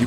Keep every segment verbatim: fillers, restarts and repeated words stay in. You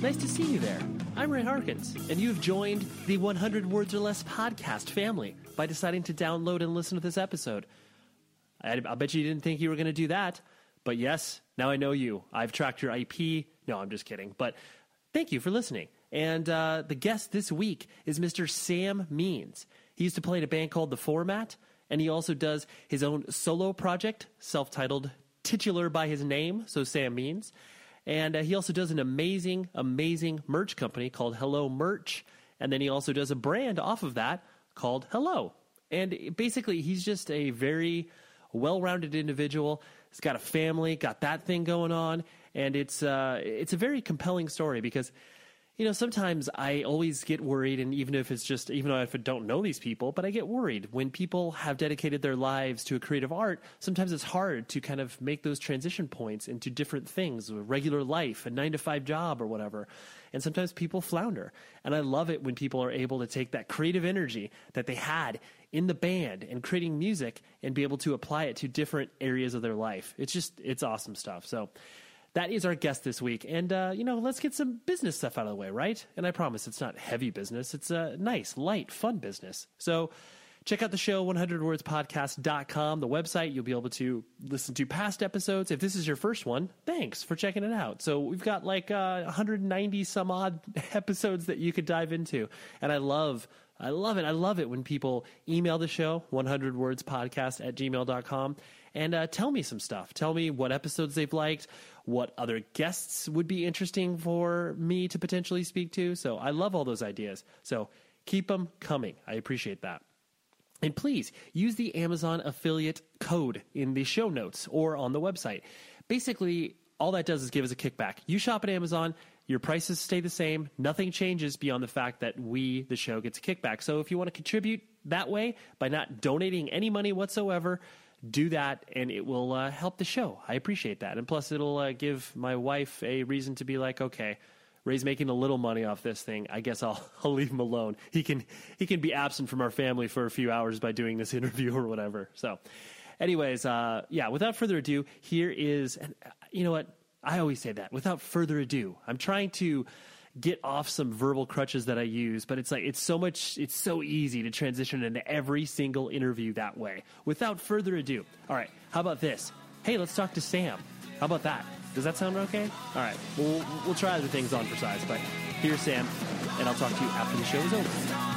Nice to see you there. I'm Ray Harkins, and you've joined the one hundred words or less podcast family by deciding to download and listen to this episode. I, I bet you didn't think you were going to do that, but yes, now I know you. I've tracked your I P. No, I'm just kidding, but thank you for listening. And uh, the guest this week is Mister Sam Means. He used to play in a band called The Format, and he also does his own solo project, self-titled, titular by his name, so Sam Means. And uh, he also does an amazing, amazing merch company called Hello Merch. And then he also does a brand off of that called Hello. And basically, he's just a very well-rounded individual. He's got a family, got that thing going on. And it's uh, it's a very compelling story because, you know, sometimes I always get worried. And even if it's just, even though I don't know these people, but I get worried when people have dedicated their lives to a creative art. Sometimes it's hard to kind of make those transition points into different things, regular life, a nine to five job or whatever. And sometimes people flounder. And I love it when people are able to take that creative energy that they had in the band and creating music and be able to apply it to different areas of their life. It's just, it's awesome stuff. So that is our guest this week. And, uh, you know, let's get some business stuff out of the way, right? And I promise it's not heavy business. It's a nice, light, fun business. So check out the show, one hundred words podcast dot com, the website. You'll be able to listen to past episodes. If this is your first one, thanks for checking it out. So we've got like uh, one hundred ninety some odd episodes that you could dive into. And I love I love it. I love it when people email the show, one hundred words podcast at gmail dot com, and uh, tell me some stuff. Tell me what episodes they've liked, what other guests would be interesting for me to potentially speak to. So I love all those ideas. So keep them coming. I appreciate that. And please use the Amazon affiliate code in the show notes or on the website. Basically, all that does is give us a kickback. You shop at Amazon. Your prices stay the same. Nothing changes beyond the fact that we, the show, gets a kickback. So if you want to contribute that way by not donating any money whatsoever, do that, and it will uh, help the show. I appreciate that. And plus, it'll uh, give my wife a reason to be like, okay, Ray's making a little money off this thing. I guess I'll I'll leave him alone. He can he can be absent from our family for a few hours by doing this interview or whatever. So anyways, uh, yeah, without further ado, here is, and you know what? I always say that, without further ado. I'm trying to get off some verbal crutches that I use, but it's like, it's so much, it's so easy to transition into every single interview that way. Without further ado. All right. How about this? Hey, let's talk to Sam. How about that? Does that sound okay? All right. We'll, we'll try other things on for size, but here's Sam, and I'll talk to you after the show is over.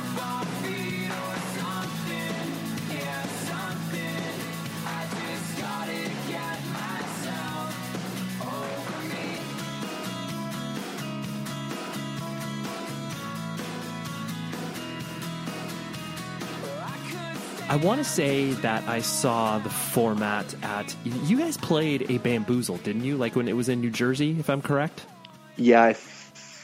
I want to say that I saw The Format at... You guys played a Bamboozle, didn't you? Like when it was in New Jersey, if I'm correct? Yeah, I,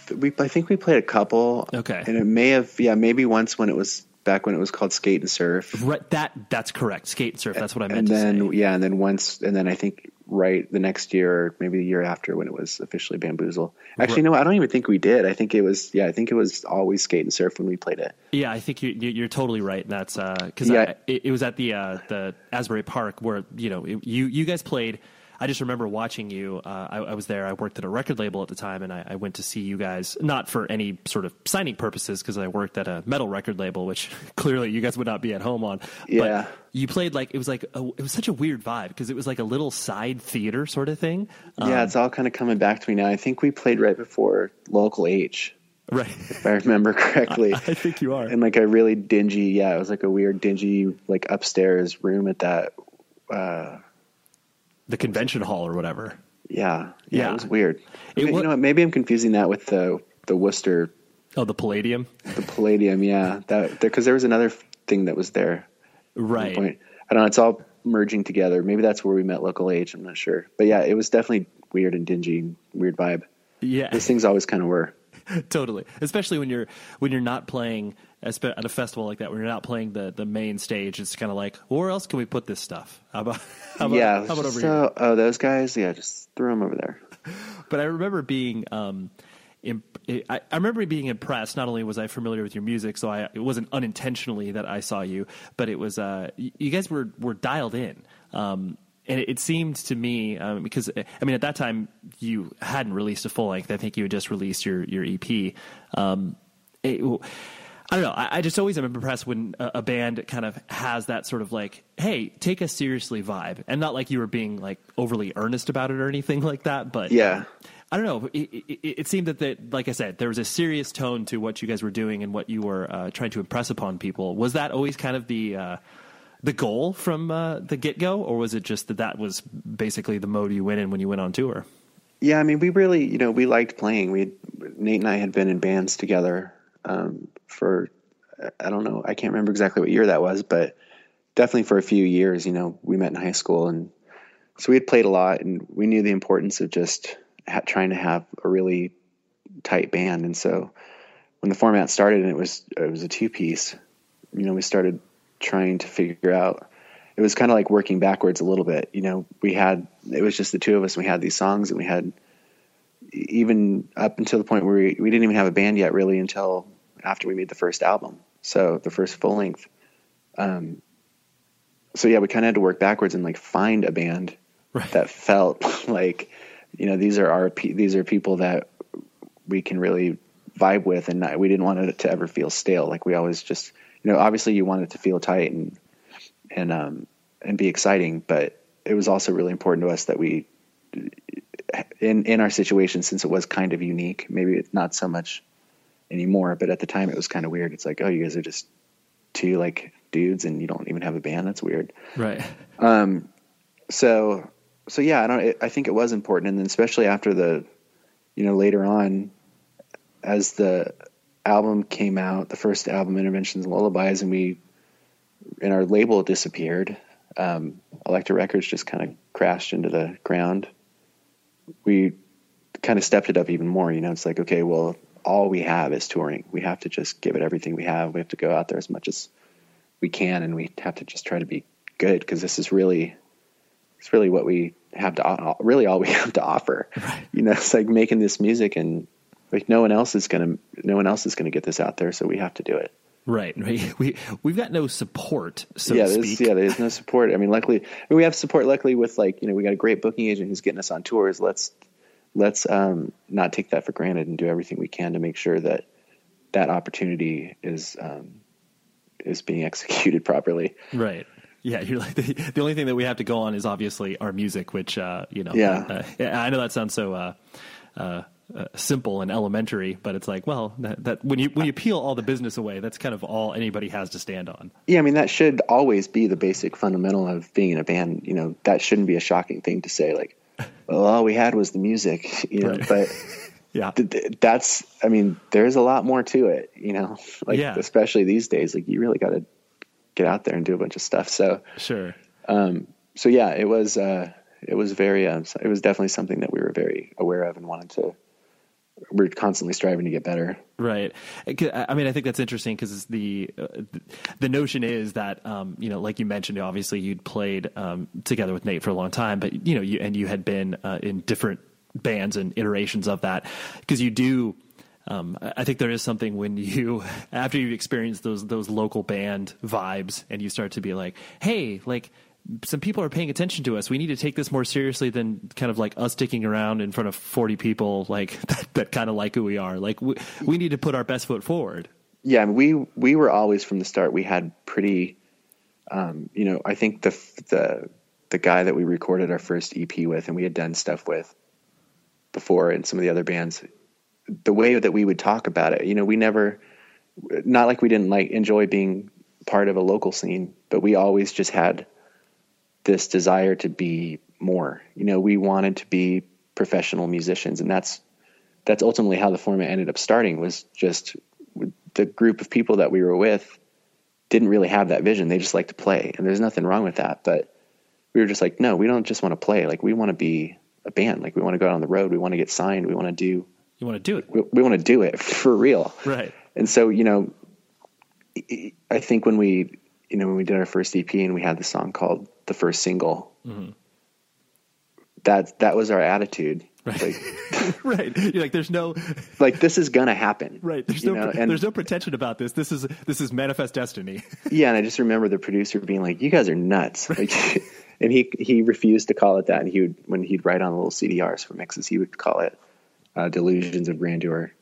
th- we, I think we played a couple. Okay. And it may have... Yeah, maybe once when it was... Back when it was called Skate and Surf. Right, that, that's correct. Skate and Surf, that's what I meant and to then, say. Yeah, and then once... And then I think right the next year, maybe the year after when it was officially Bamboozle. Actually, right. No, I don't even think we did. I think it was... Yeah, I think it was always Skate and Surf when we played it. Yeah, I think you, you're totally right. That's because uh, yeah. it, it was at the uh, the Asbury Park where, you know, it, you, you guys played... I just remember watching you. Uh, I, I was there. I worked at a record label at the time, and I, I went to see you guys, not for any sort of signing purposes, because I worked at a metal record label, which clearly you guys would not be at home on. Yeah. But you played like, it was like, a, it was such a weird vibe, because it was like a little side theater sort of thing. Um, yeah, it's all kind of coming back to me now. I think we played right before Local H. Right. If I remember correctly. I, I think you are. And like a really dingy, yeah, it was like a weird, dingy, like upstairs room at that, uh, the convention hall or whatever. Yeah. Yeah. yeah. It was weird. It you was, know what? Maybe I'm confusing that with the, the Worcester. Oh, the Palladium. The Palladium. Yeah. That there, cause there was another thing that was there. Right. Point. I don't know. It's all merging together. Maybe that's where we met Local H. I'm not sure, but yeah, it was definitely weird and dingy and weird vibe. Yeah. Those things always kind of were. Totally. Especially when you're, when you're not playing at a festival like that, when you're not playing the, the main stage, it's kind of like, well, where else can we put this stuff? How about, how about, yeah, how about over so, here? Oh, those guys. Yeah. Just throw them over there. But I remember being, um, imp- I, I remember being impressed. Not only was I familiar with your music, so I, it wasn't unintentionally that I saw you, but it was, uh, you guys were, were dialed in. Um, And it seemed to me, um, because, I mean, at that time, you hadn't released a full length. I think you had just released your, your E P. Um, it, I don't know. I, I just always am impressed when a, a band kind of has that sort of like, hey, take us seriously vibe. And not like you were being like overly earnest about it or anything like that. But yeah, I don't know. It, it, it seemed that, the, like I said, there was a serious tone to what you guys were doing and what you were uh, trying to impress upon people. Was that always kind of the... Uh, the goal from uh, the get-go, or was it just that that was basically the mode you went in when you went on tour? Yeah, I mean, we really, you know, we liked playing. We, Nate and I had been in bands together um, for, I don't know, I can't remember exactly what year that was, but definitely for a few years, you know, we met in high school. And so we had played a lot, and we knew the importance of just ha- trying to have a really tight band. And so when the format started and it was, it was a two-piece, you know, we started trying to figure out, it was kind of like working backwards a little bit. You know, we had, it was just the two of us, and we had these songs, and we had, even up until the point where we, we didn't even have a band yet really until after we made the first album. So the first full length. Um, so yeah, we kind of had to work backwards and like find a band right. that felt like, you know, these are our, these are people that we can really vibe with. And not, we didn't want it to ever feel stale. Like we always just, you know, obviously you want it to feel tight and, and, um, and be exciting, but it was also really important to us that we, in, in our situation, since it was kind of unique, maybe it's not so much anymore, but at the time it was kind of weird. It's like, oh, you guys are just two like dudes and you don't even have a band. That's weird. Right. Um, so, so yeah, I don't, I think it was important. And then especially after the, you know, later on as the album came out, the first album, Interventions and Lullabies, and we, and our label disappeared. Um, Electra Records just kind of crashed into the ground. We kind of stepped it up even more. You know, it's like, okay, well, all we have is touring. We have to just give it everything we have. We have to go out there as much as we can, and we have to just try to be good, because this is really, it's really what we have to, really all we have to offer. Right. You know, it's like making this music and Like no one else is going to, no one else is going to get this out there. So we have to do it. Right. We, we, we've got no support. So yeah, to speak. yeah, there's no support. I mean, luckily I mean, we have support luckily with like, you know, we got a great booking agent who's getting us on tours. Let's, let's um, not take that for granted and do everything we can to make sure that that opportunity is, um, is being executed properly. Right. Yeah, you're like the, the only thing that we have to go on is obviously our music, which uh, you know. Yeah. Uh, I know that sounds so uh, uh, uh, simple and elementary, but it's like, well, that, that when you when you peel all the business away, that's kind of all anybody has to stand on. Yeah, I mean that should always be the basic fundamental of being in a band. You know, that shouldn't be a shocking thing to say. Like, well, all we had was the music. You know, right. but yeah, th- th- that's. I mean, there's a lot more to it. You know, like yeah. especially these days, like you really got to get out there and do a bunch of stuff. So sure. Um, so yeah, it was, uh, it was very, um, it was definitely something that we were very aware of and wanted to, we're constantly striving to get better. Right. I mean, I think that's interesting because the, uh, the notion is that, um, you know, like you mentioned, obviously you'd played, um, together with Nate for a long time, but you know, you, and you had been, uh, in different bands and iterations of that because you do, Um, I think there is something when you, after you've experienced those, those local band vibes and you start to be like, hey, like some people are paying attention to us. We need to take this more seriously than kind of like us sticking around in front of forty people, like that, that kind of like who we are. Like we, we need to put our best foot forward. Yeah. We, we were always from the start, we had pretty, um, you know, I think the, the, the guy that we recorded our first E P with, and we had done stuff with before in some of the other bands, the way that we would talk about it, you know, we never, not like we didn't like enjoy being part of a local scene, but we always just had this desire to be more, you know, we wanted to be professional musicians. And that's, that's ultimately how the format ended up starting, was just the group of people that we were with didn't really have that vision. They just like to play, and there's nothing wrong with that. But we were just like, no, we don't just want to play. Like we want to be a band. Like we want to go out on the road. We want to get signed. We want to do You want to do it. We, we want to do it for real. Right. And so, you know, I think when we, you know, when we did our first E P and we had the song called The First Single, mm-hmm. that, that was our attitude. Right. Like, right. You're like, there's no, like, this is going to happen. Right. There's no, know? and there's no pretension about this. This is, this is manifest destiny. Yeah. And I just remember the producer being like, you guys are nuts. Right. Like, and he, he refused to call it that. And he would, when he'd write on little C D Rs for mixes, he would call it Uh, Delusions of Grandeur.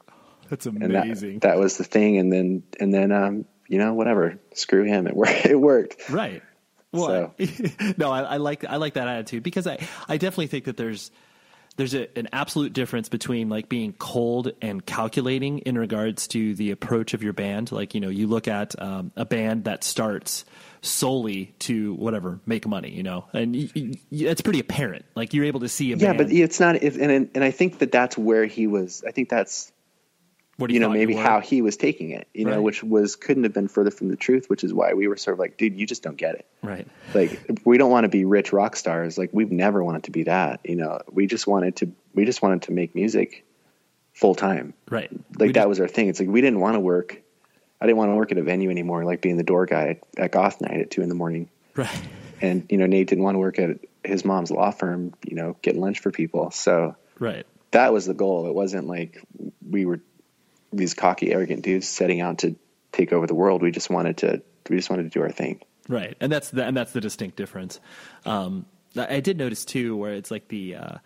That's amazing. And that, that was the thing. And then, and then, um, you know, whatever, screw him. It worked. It worked. Right. Well, so. I, no, I, I like, I like that attitude because I, I definitely think that there's, there's a, an absolute difference between like being cold and calculating in regards to the approach of your band. Like, you know, you look at um, a band that starts solely to whatever, make money, you know, and y- y- it's pretty apparent. Like you're able to see a yeah, band. Yeah, but it's not, it, and and I think that that's where he was. I think that's, what do you, you know, maybe you how he was taking it, you right. know, which was, couldn't have been further from the truth, which is why we were sort of like, dude, you just don't get it. Right. Like we don't want to be rich rock stars. Like we've never wanted to be that, you know, we just wanted to, we just wanted to make music full time. Right. Like we that did. was our thing. It's like, we didn't want to work. I didn't want to work at a venue anymore. Like being the door guy at, at goth night at two in the morning. Right. And, you know, Nate didn't want to work at his mom's law firm, you know, getting lunch for people. So right. that was the goal. It wasn't like we were, these cocky, arrogant dudes setting out to take over the world. We just wanted to, we just wanted to do our thing. Right. And that's the, and that's the distinct difference. Um, I did notice too, where it's like the, uh,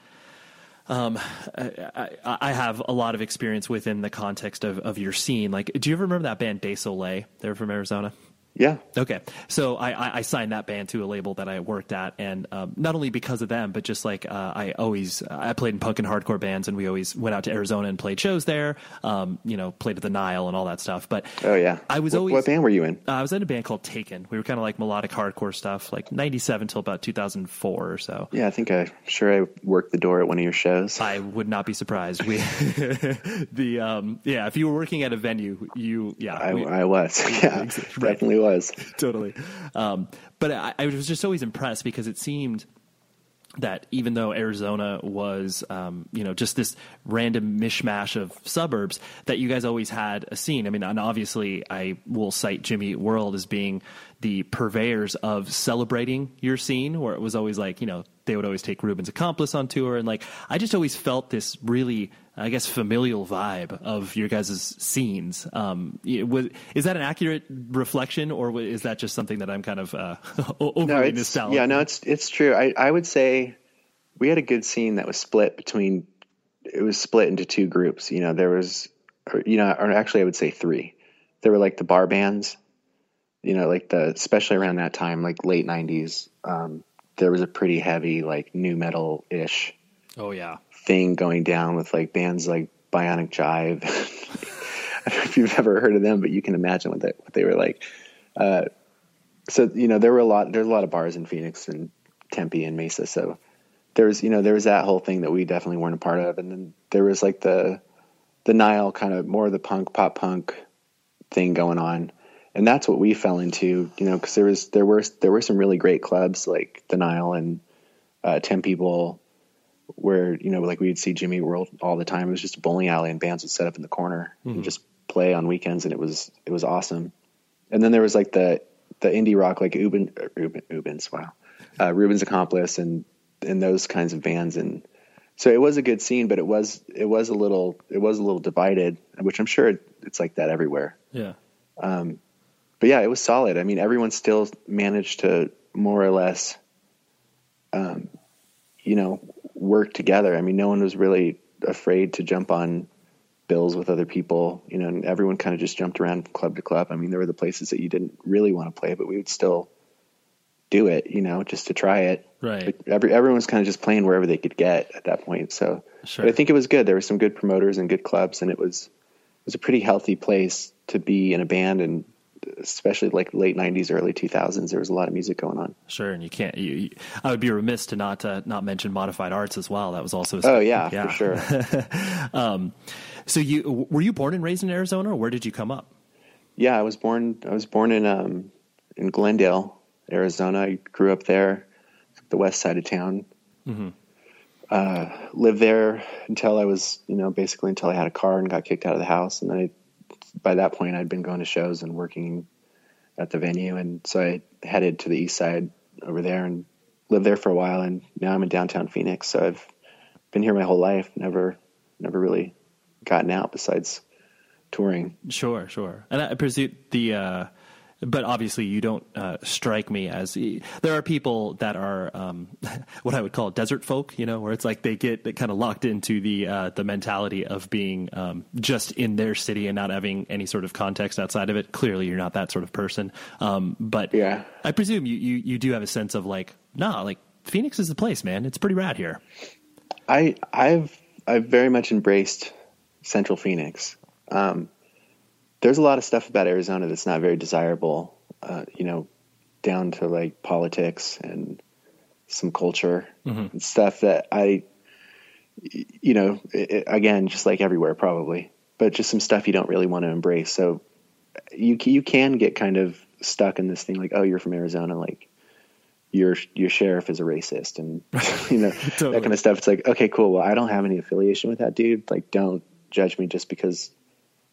um, I, I, I have a lot of experience within the context of, of your scene. Like, do you ever remember that band Desoleil? They're from Arizona. Yeah. Okay. So I, I signed that band to a label that I worked at, and um, not only because of them, but just like uh, I always I played in punk and hardcore bands, and we always went out to Arizona and played shows there. Um, you know, played at the Nile and all that stuff. But oh yeah, I was what, always. What band were you in? Uh, I was in a band called Taken. We were kind of like melodic hardcore stuff, like ninety-seven till about two thousand four or so. Yeah, I think I'm sure I worked the door at one of your shows. I would not be surprised. We the um, yeah, if you were working at a venue, you yeah, I, we, I was yeah, right. definitely was. Totally. Um, but I, I was just always impressed because it seemed that even though Arizona was, um, you know, just this random mishmash of suburbs, that you guys always had a scene. I mean, and obviously I will cite Jimmy Eat World as being the purveyors of celebrating your scene, where it was always like, you know, they would always take Ruben's Accomplice on tour. And like, I just always felt this really I guess, familial vibe of your guys' scenes. Um, is that an accurate reflection, or is that just something that I'm kind of uh, overly no, nostalgic? Yeah, no, it's it's true. I, I would say we had a good scene that was split between – it was split into two groups. You know, there was – you know, or actually I would say three. There were, like, the bar bands, you know, like the – especially around that time, like late nineties, um, there was a pretty heavy, like, nu metal-ish oh, yeah. thing going down with, like, bands like Bionic Jive. I don't know if you've ever heard of them, but you can imagine what they, what they were like. Uh, so, you know, there were a lot, there's a lot of bars in Phoenix and Tempe and Mesa. So there was, you know, there was that whole thing that we definitely weren't a part of. And then there was, like, the, the Nile kind of more of the punk, pop punk thing going on. And that's what we fell into, you know, because there was, there were, there were some really great clubs like the Nile and uh, Tempe Bowl, where, you know, like we would see Jimmy Eat World all the time. It was just a bowling alley and bands would set up in the corner mm-hmm. and just play on weekends. And it was, it was awesome. And then there was like the, the indie rock, like Ruben, Ruben, Ruben's, wow. Uh, Ruben's Accomplice and, and those kinds of bands. And so it was a good scene, but it was, it was a little, it was a little divided, which I'm sure it, it's like that everywhere. Yeah. Um, but yeah, it was solid. I mean, everyone still managed to more or less, um, you know, work together. I mean, no one was really afraid to jump on bills with other people, you know, and everyone kind of just jumped around from club to club. I mean, there were the places that you didn't really want to play, but we would still do it, you know, just to try it. Right. But every, everyone was kind of just playing wherever they could get at that point. So sure. But I think it was good. There were some good promoters and good clubs, and it was, it was a pretty healthy place to be in a band, and especially like late nineties, early two thousands, there was a lot of music going on. Sure. And you can't, you, you I would be remiss to not, uh, not mention Modified Arts as well. That was also, a oh yeah, yeah, for sure. um, so you, were you born and raised in Arizona, or where did you come up? Yeah, I was born, I was born in, um, in Glendale, Arizona. I grew up there, the west side of town, mm-hmm. uh, lived there until I was, you know, basically until I had a car and got kicked out of the house. And then I, by that point, I'd been going to shows and working at the venue, and so I headed to the east side over there and lived there for a while, and now I'm in downtown Phoenix, so I've been here my whole life, never never really gotten out besides touring. Sure, sure. And I presume the... Uh... But obviously you don't uh, strike me as – there are people that are um, what I would call desert folk, you know, where it's like they get they kind of locked into the uh, the mentality of being um, just in their city and not having any sort of context outside of it. Clearly you're not that sort of person. Um, but yeah. I presume you, you, you do have a sense of like, nah, like Phoenix is the place, man. It's pretty rad here. I, I've I've very much embraced Central Phoenix. Um There's a lot of stuff about Arizona that's not very desirable, uh, you know, down to like politics and some culture mm-hmm. and stuff that I, you know, it, it, again, just like everywhere probably, but just some stuff you don't really want to embrace. So you you can get kind of stuck in this thing like, oh, you're from Arizona, like your your sheriff is a racist and, you know, totally. That kind of stuff. It's like, okay, cool. Well, I don't have any affiliation with that dude. Like, don't judge me just because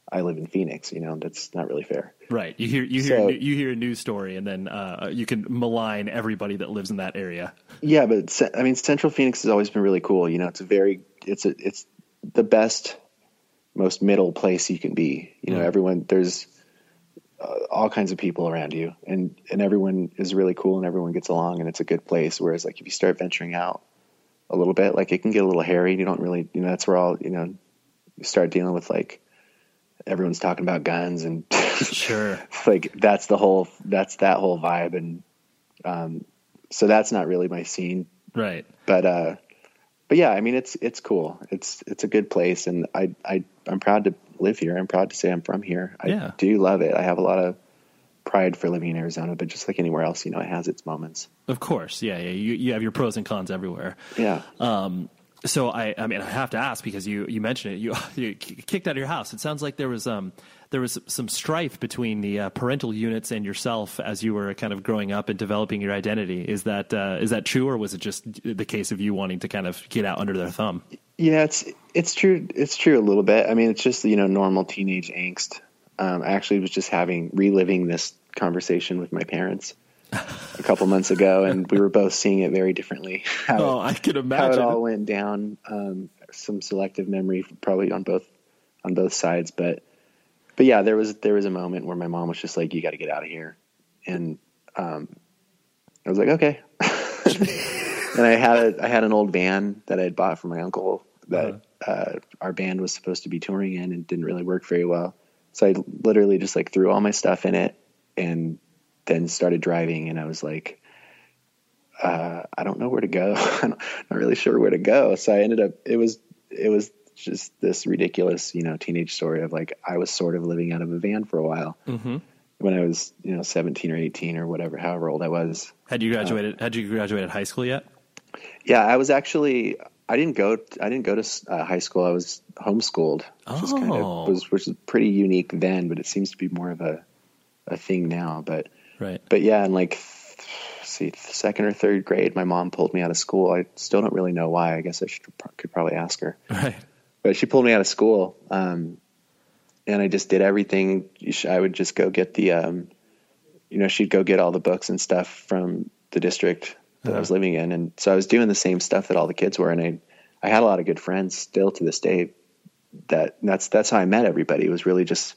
I live in Phoenix, you know, that's not really fair. Right. You hear, you hear, so, you hear a news story and then, uh, you can malign everybody that lives in that area. Yeah. But I mean, Central Phoenix has always been really cool. You know, it's a very, it's a, it's the best, most middle place you can be, you know, mm-hmm. everyone, there's uh, all kinds of people around you and, and everyone is really cool and everyone gets along and it's a good place. Whereas like, if you start venturing out a little bit, like it can get a little hairy and you don't really, you know, that's where all, you know, you start dealing with like, everyone's talking about guns and sure. Like that's the whole, that's that whole vibe. And, um, so that's not really my scene. Right. But, uh, but yeah, I mean, it's, it's cool. It's, it's a good place. And I, I, I'm proud to live here. I'm proud to say I'm from here. I yeah. do love it. I have a lot of pride for living in Arizona, but just like anywhere else, you know, it has its moments. Of course. Yeah. Yeah. You, you have your pros and cons everywhere. Yeah. Um, So I, I mean, I have to ask because you, you mentioned it, you, you kicked out of your house. It sounds like there was, um, there was some strife between the uh, parental units and yourself as you were kind of growing up and developing your identity. Is that, uh, is that true? Or was it just the case of you wanting to kind of get out under their thumb? Yeah, it's, it's true. It's true a little bit. I mean, it's just, you know, normal teenage angst. Um, I actually was just having, reliving this conversation with my parents a couple months ago, and we were both seeing it very differently. How oh, it, I can imagine how it all went down. Um, some selective memory probably on both on both sides, but but yeah, there was there was a moment where my mom was just like, "You got to get out of here," and um, I was like, "Okay." And I had a I had an old van that I had bought from my uncle that uh-huh. uh, our band was supposed to be touring in, and didn't really work very well. So I literally just like threw all my stuff in it and then started driving, and I was like, uh, I don't know where to go. I'm not really sure where to go. So I ended up, it was, it was just this ridiculous, you know, teenage story of like, I was sort of living out of a van for a while mm-hmm. when I was, you know, seventeen or eighteen or whatever, however old I was. Had you graduated, um, had you graduated high school yet? Yeah, I was actually, I didn't go, I didn't go to uh, high school. I was homeschooled, which oh. is kind of, was, which was pretty unique then, but it seems to be more of a, a thing now, but, right. But yeah. And like, see, second or third grade, my mom pulled me out of school. I still don't really know why. I guess I should, could probably ask her. Right. But she pulled me out of school, um, and I just did everything. I would just go get the, um, you know, she'd go get all the books and stuff from the district that uh-huh. I was living in, and so I was doing the same stuff that all the kids were. And I, I had a lot of good friends still to this day. That that's that's how I met everybody. It was really just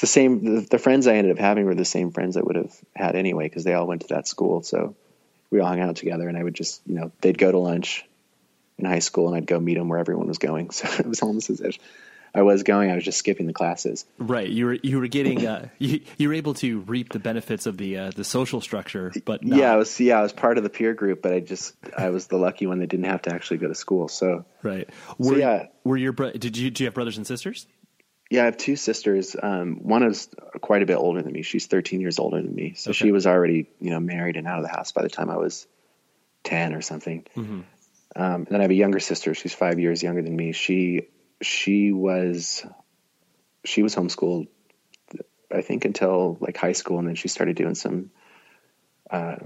the same. The, the friends I ended up having were the same friends I would have had anyway, because they all went to that school. So we all hung out together, and I would just, you know, they'd go to lunch in high school, and I'd go meet them where everyone was going. So it was almost as if I was going, I was just skipping the classes. Right. You were you were getting uh, you you were able to reap the benefits of the uh, the social structure, but not... yeah, I was yeah I was part of the peer group, but I just I was the lucky one that didn't have to actually go to school. So right. Were, so, yeah. Were your bro- did you do you have brothers and sisters? Yeah, I have two sisters. Um, one is quite a bit older than me. She's thirteen years older than me. So okay. She was already, you know, married and out of the house by the time I was ten or something. Mm-hmm. Um, and then I have a younger sister. She's five years younger than me. She she was she was homeschooled, I think, until like high school, and then she started doing some, uh,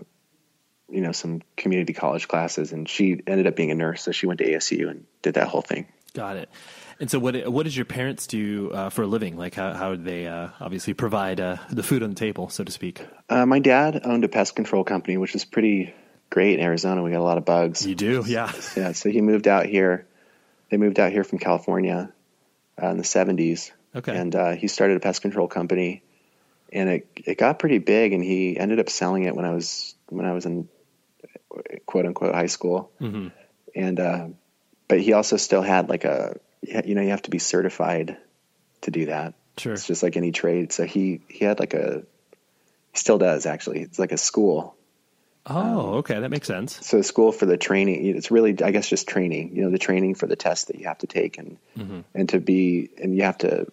you know, some community college classes. And she ended up being a nurse, so she went to A S U and did that whole thing. Got it. And so what, what does your parents do uh, for a living? Like how, how do they uh, obviously provide uh, the food on the table, so to speak? Uh, my dad owned a pest control company, which is pretty great in Arizona. We got a lot of bugs. You do? Yeah. Yeah. So he moved out here. They moved out here from California uh, in the seventies. Okay. And uh, he started a pest control company, and it, it got pretty big, and he ended up selling it when I was, when I was in quote unquote high school. Mm-hmm. And, uh, but he also still had like a, you know, you have to be certified to do that. Sure. It's just like any trade. So he, he had like a, he still does actually. It's like a school. Oh, um, okay. That makes sense. So school for the training, it's really, I guess, just training, you know, the training for the test that you have to take and, mm-hmm. and to be, and you have to,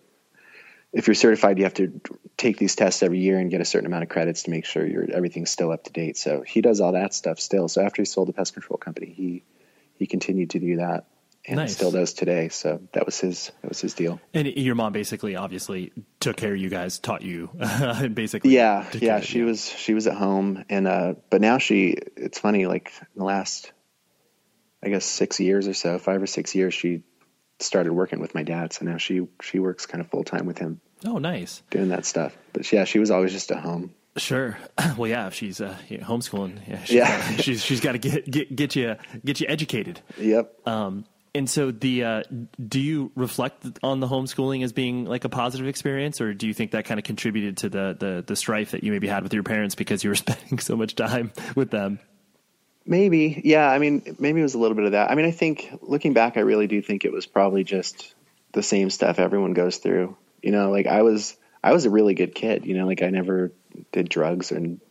if you're certified, you have to take these tests every year and get a certain amount of credits to make sure you're, everything's still up to date. So he does all that stuff still. So after he sold the pest control company, he, he continued to do that. And nice. Still does today. So that was his, that was his deal. And your mom basically obviously took care of you guys, taught you and basically. Yeah. Yeah. She was, she was at home and, uh, but now she, it's funny, like in the last, I guess six years or so, five or six years, she started working with my dad. So now she, she works kind of full time with him. Oh, nice. Doing that stuff. But yeah, she was always just at home. Sure. Well, yeah, if she's uh, homeschooling, yeah, she's, yeah. Gotta, she's, she's got to get, get, get you, get you educated. Yep. Um, And so the, uh, do you reflect on the homeschooling as being like a positive experience, or do you think that kind of contributed to the, the, the strife that you maybe had with your parents because you were spending so much time with them? Maybe. Yeah. I mean, maybe it was a little bit of that. I mean, I think looking back, I really do think it was probably just the same stuff everyone goes through, you know, like I was, I was a really good kid, you know, like I never did drugs and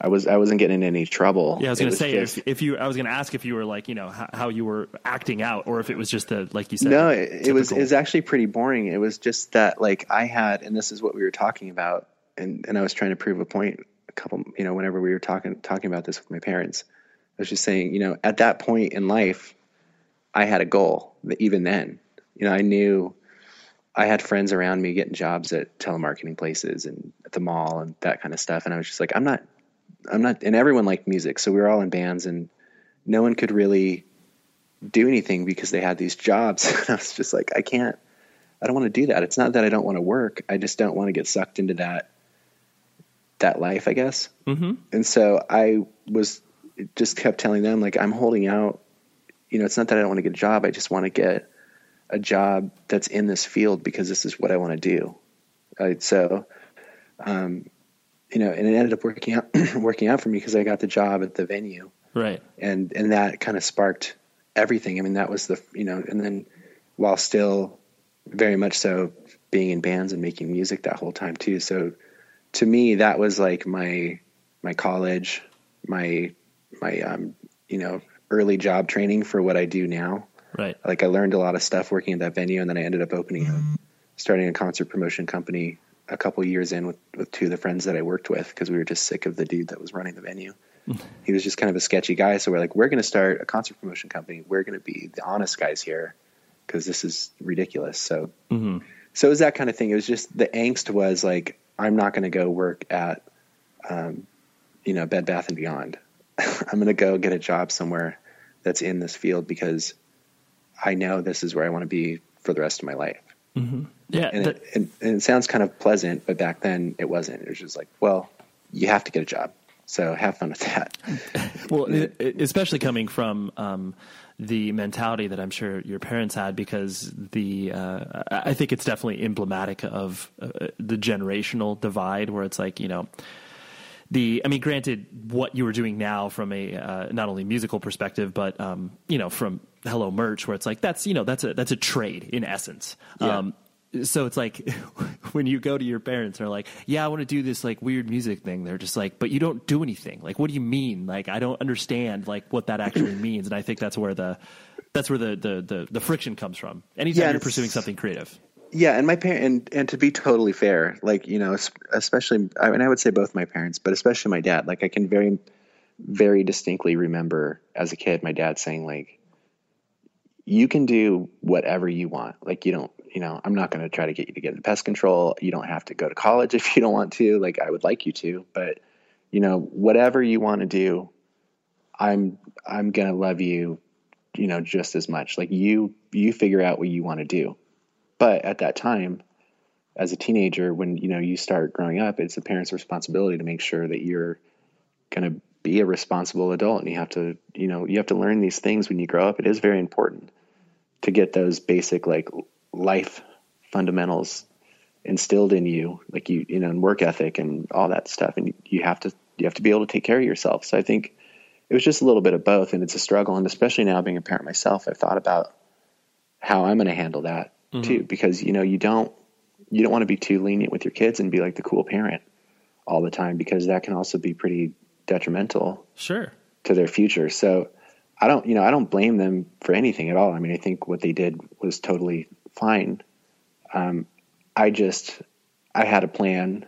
I was I wasn't getting in any trouble. Yeah, I was going to say just, if, if you I was going to ask if you were like, you know, how, how you were acting out or if it was just the like you said. No, it, it was it was actually pretty boring. It was just that like I had, and this is what we were talking about, and, and I was trying to prove a point a couple, you know, whenever we were talking talking about this with my parents. I was just saying, you know, at that point in life, I had a goal. Even then, you know, I knew I had friends around me getting jobs at telemarketing places and at the mall and that kind of stuff, and I was just like, I'm not. I'm not, and everyone liked music. So we were all in bands and no one could really do anything because they had these jobs. And I was just like, I can't, I don't want to do that. It's not that I don't want to work. I just don't want to get sucked into that, that life, I guess. Mm-hmm. And so I was just kept telling them like, I'm holding out, you know, it's not that I don't want to get a job. I just want to get a job that's in this field because this is what I want to do. Right? So, um, you know, and it ended up working out, working out for me because I got the job at the venue. Right. And, and that kind of sparked everything. I mean, that was the, you know, and then while still very much so being in bands and making music that whole time too. So to me, that was like my, my college, my, my, um, you know, early job training for what I do now. Right. Like I learned a lot of stuff working at that venue, and then I ended up opening, mm-hmm. starting a concert promotion company a couple of years in with, with two of the friends that I worked with, because we were just sick of the dude that was running the venue. He was just kind of a sketchy guy. So we're like, we're going to start a concert promotion company. We're going to be the honest guys here because this is ridiculous. So, mm-hmm. so it was that kind of thing. It was just the angst was like, I'm not going to go work at, um, you know, Bed Bath and Beyond. I'm going to go get a job somewhere that's in this field because I know this is where I want to be for the rest of my life. Mm-hmm. Yeah. And, that... it, and, and it sounds kind of pleasant, but back then it wasn't. It was just like, well, you have to get a job. So have fun with that. Well, especially coming from um, the mentality that I'm sure your parents had, because the uh, I think it's definitely emblematic of uh, the generational divide where it's like, you know, the I mean, granted, what you were doing now from a uh, not only musical perspective, but, um, you know, from Hello Merch, where it's like that's, you know, that's a that's a trade in essence. Yeah. Um So it's like when you go to your parents and are like, yeah, I want to do this like weird music thing. They're just like, but you don't do anything. Like, what do you mean? Like, I don't understand like what that actually means. And I think that's where the, that's where the, the, the, the friction comes from. Anytime yeah, you're pursuing something creative. Yeah. And my parent, and, and to be totally fair, like, you know, especially, I mean, I would say both my parents, but especially my dad, like I can very, very distinctly remember as a kid, my dad saying like, you can do whatever you want. Like you don't, you know, I'm not going to try to get you to get into pest control. You don't have to go to college if you don't want to. Like I would like you to, but you know, whatever you want to do, I'm, I'm going to love you, you know, just as much. Like you, you figure out what you want to do. But at that time, as a teenager, when, you know, you start growing up, it's the parent's responsibility to make sure that you're going to be a responsible adult. And you have to, you know, you have to learn these things when you grow up. It is very important to get those basic, like, life fundamentals instilled in you, like you, you know, and work ethic and all that stuff. And you have to, you have to be able to take care of yourself. So I think it was just a little bit of both, and it's a struggle. And especially now being a parent myself, I've thought about how I'm going to handle that mm-hmm. too, because, you know, you don't, you don't want to be too lenient with your kids and be like the cool parent all the time, because that can also be pretty detrimental sure. to their future. So I don't, you know, I don't blame them for anything at all. I mean, I think what they did was totally fine. Um, I just, I had a plan,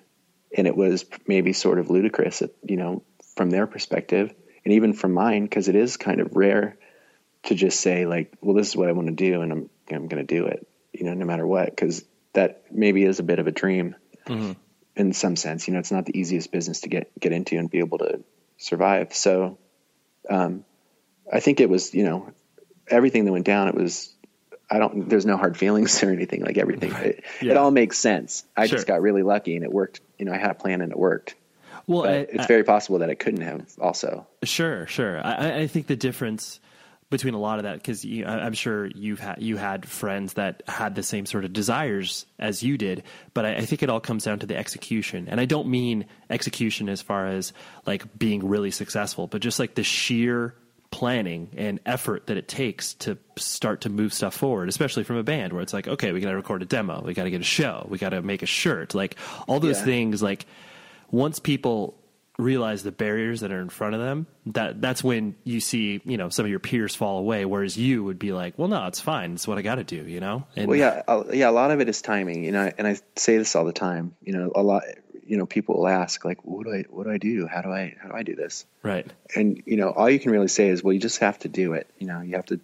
and it was maybe sort of ludicrous, you know, from their perspective and even from mine. 'Cause it is kind of rare to just say like, well, this is what I want to do, and I'm, I'm going to do it, you know, no matter what. 'Cause that maybe is a bit of a dream mm-hmm. in some sense, you know, it's not the easiest business to get, get into and be able to survive. So, um, I think it was, you know, everything that went down, it was, I don't, there's no hard feelings or anything like everything. It, yeah. it all makes sense. I sure. just got really lucky, and it worked. You know, I had a plan and it worked. Well, I, it's I, very possible that it couldn't have also. Sure. Sure. I, I think the difference between a lot of that, 'cause you, I'm sure you've had, you had friends that had the same sort of desires as you did, but I, I think it all comes down to the execution. And I don't mean execution as far as like being really successful, but just like the sheer planning and effort that it takes to start to move stuff forward, especially from a band where it's like, okay, we got to record a demo. We got to get a show. We got to make a shirt. Like all those yeah. things. Like once people realize the barriers that are in front of them, that that's when you see, you know, some of your peers fall away. Whereas you would be like, well, no, it's fine. It's what I got to do, you know? And well, yeah. I'll, yeah. A lot of it is timing, you know, and I say this all the time, you know, a lot, you know, people will ask like, what do I, what do I do? How do I, how do I do this? Right. And, you know, all you can really say is, well, you just have to do it. You know, you have to,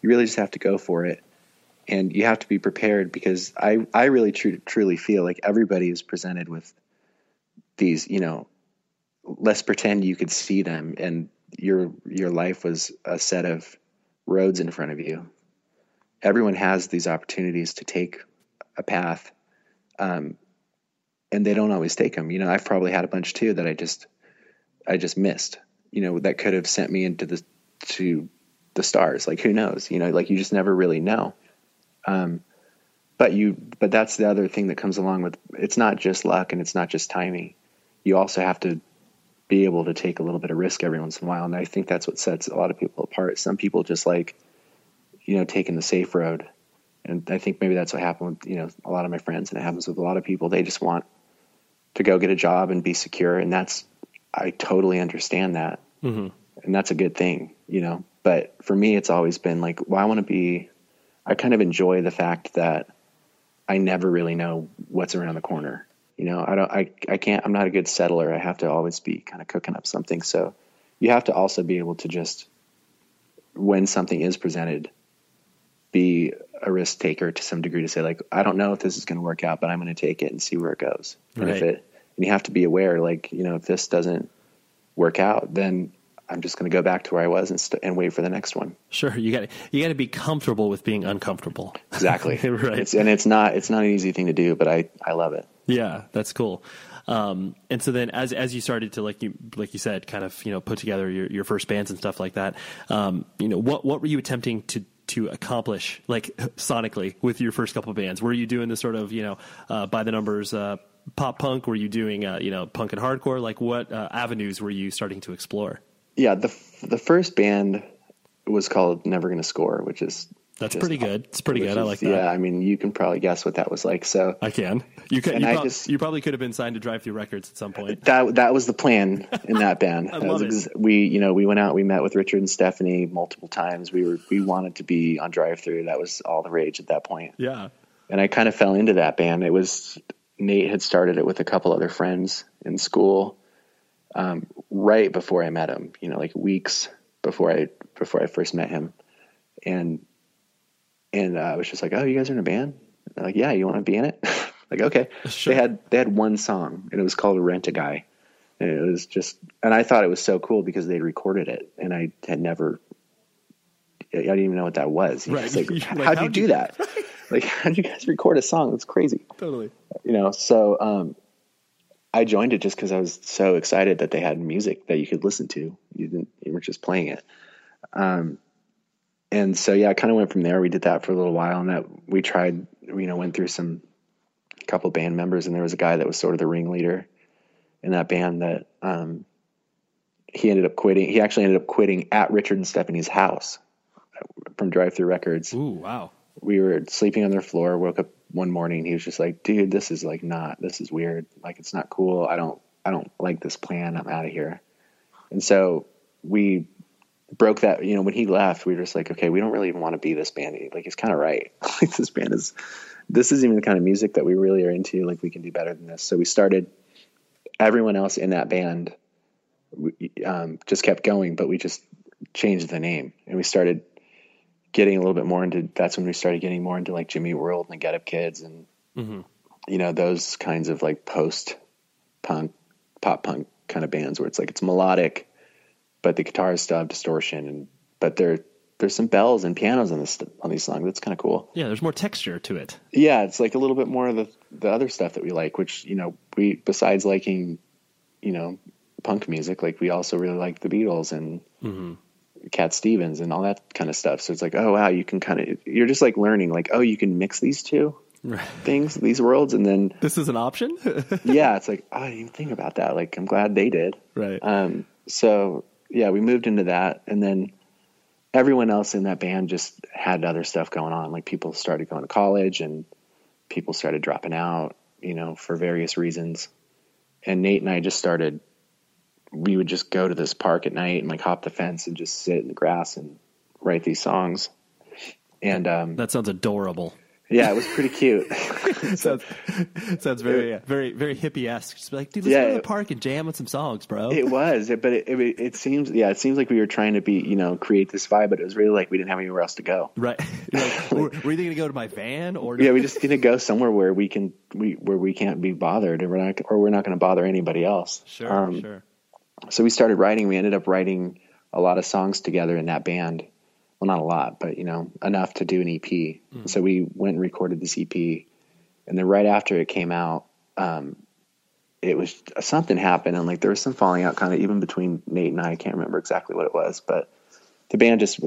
you really just have to go for it, and you have to be prepared, because I, I really tr- truly feel like everybody is presented with these, you know, let's pretend you could see them, and your, your life was a set of roads in front of you. Everyone has these opportunities to take a path. Um, And they don't always take them. You know, I've probably had a bunch too that I just, I just missed, you know, that could have sent me into the, to the stars. Like, who knows, you know, like you just never really know. Um, but you, but that's the other thing that comes along with, it's not just luck and it's not just timing. You also have to be able to take a little bit of risk every once in a while. And I think that's what sets a lot of people apart. Some people just like, you know, taking the safe road. And I think maybe that's what happened with, you know, a lot of my friends, and it happens with a lot of people. They just want to go get a job and be secure. And that's, I totally understand that. Mm-hmm. And that's a good thing, you know, but for me, it's always been like, well, I want to be, I kind of enjoy the fact that I never really know what's around the corner. You know, I don't, I, I can't, I'm not a good settler. I have to always be kind of cooking up something. So you have to also be able to just, when something is presented, be a risk taker to some degree to say like, I don't know if this is going to work out, but I'm going to take it and see where it goes. Right. And if it, and you have to be aware, like, you know, if this doesn't work out, then I'm just going to go back to where I was and, st- and wait for the next one. Sure. You got to, you got to be comfortable with being uncomfortable. Exactly. Right. It's, and it's not, it's not an easy thing to do, but I, I love it. Yeah, that's cool. Um, and so then as, as you started to, like you, like you said, kind of, you know, put together your, your first bands and stuff like that, um, you know, what, what were you attempting to, to accomplish, like sonically, with your first couple of bands? Were you doing this sort of, you know, uh, by the numbers, uh, pop punk? Were you doing, uh, you know, punk and hardcore? Like what, uh, avenues were you starting to explore? Yeah. The, the first band was called Never Gonna Score, which is, That's just, pretty good. It's pretty good. Is, I like that. Yeah, I mean, you can probably guess what that was like. So I can. You could. And you, I prob- just, you probably could have been signed to Drive Thru Records at some point. That that was the plan in that band. I that love was, it. We, you know, we went out. We met with Richard and Stephanie multiple times. We were we wanted to be on Drive Thru. That was all the rage at that point. Yeah. And I kind of fell into that band. It was Nate had started it with a couple other friends in school, um, right before I met him. You know, like weeks before I before I first met him, and. And uh, I was just like, oh, you guys are in a band? And they're like, yeah, you want to be in it? Like, okay. Sure. They had they had one song, and it was called Rent a Guy. And it was just – and I thought it was so cool because they recorded it, and I had never – I didn't even know what that was. Right. Was like, like, how'd you do you... that? Like, how'd you guys record a song? That's crazy. Totally. You know, so um, I joined it just because I was so excited that they had music that you could listen to. You didn't – you were just playing it. Um And so, yeah, I kind of went from there. We did that for a little while, and that we tried, you know, went through some couple band members, and there was a guy that was sort of the ringleader in that band that, um, he ended up quitting. He actually ended up quitting at Richard and Stephanie's house from Drive Thru Records. Ooh, wow. We were sleeping on their floor, woke up one morning. He was just like, dude, this is like not, this is weird. Like, it's not cool. I don't, I don't like this plan. I'm out of here. And so we broke that, you know, when he left, we were just like, okay, we don't really even want to be this band. Like, he's kind of right. Like, this band is, this isn't even the kind of music that we really are into. Like, we can do better than this. So we started, everyone else in that band we, um, just kept going, but we just changed the name, and we started getting a little bit more into, that's when we started getting more into like Jimmy Eat World and the Get Up Kids and, mm-hmm. you know, those kinds of like post punk, pop punk kind of bands where it's like, it's melodic, but the guitars still have distortion, and but there there's some bells and pianos on this on these songs. That's kind of cool. Yeah, there's more texture to it. Yeah, it's like a little bit more of the the other stuff that we like, which, you know, we besides liking, you know, punk music, like we also really like the Beatles and mm-hmm. Cat Stevens and all that kind of stuff. So it's like, oh wow, you can kind of you're just like learning, like oh, you can mix these two things, these worlds, and then this is an option. Yeah, it's like oh, I didn't even think about that. Like I'm glad they did. Right. Um. So. Yeah, we moved into that, and then everyone else in that band just had other stuff going on. Like people started going to college, and people started dropping out, you know, for various reasons. And Nate and I just started. We would just go to this park at night and like hop the fence and just sit in the grass and write these songs. And um, that sounds adorable. Yeah, it was pretty cute. sounds, sounds very, yeah, very, very hippie-esque. Just like, dude, let's yeah, go to the park and jam on some songs, bro. It was, but it, it, it seems, yeah, it seems like we were trying to be, you know, create this vibe, but it was really like we didn't have anywhere else to go. Right. Like, were, were you going to go to my van or? Yeah, we just going to go somewhere where we can, we where we can't be bothered, or we're not, or we're not going to bother anybody else. Sure, um, sure. So we started writing. We ended up writing a lot of songs together in that band. Well, not a lot, but, you know, enough to do an E P. Mm-hmm. So we went and recorded this E P. And then right after it came out, um, it was something happened. And like there was some falling out kind of even between Nate and I. I can't remember exactly what it was, but the band just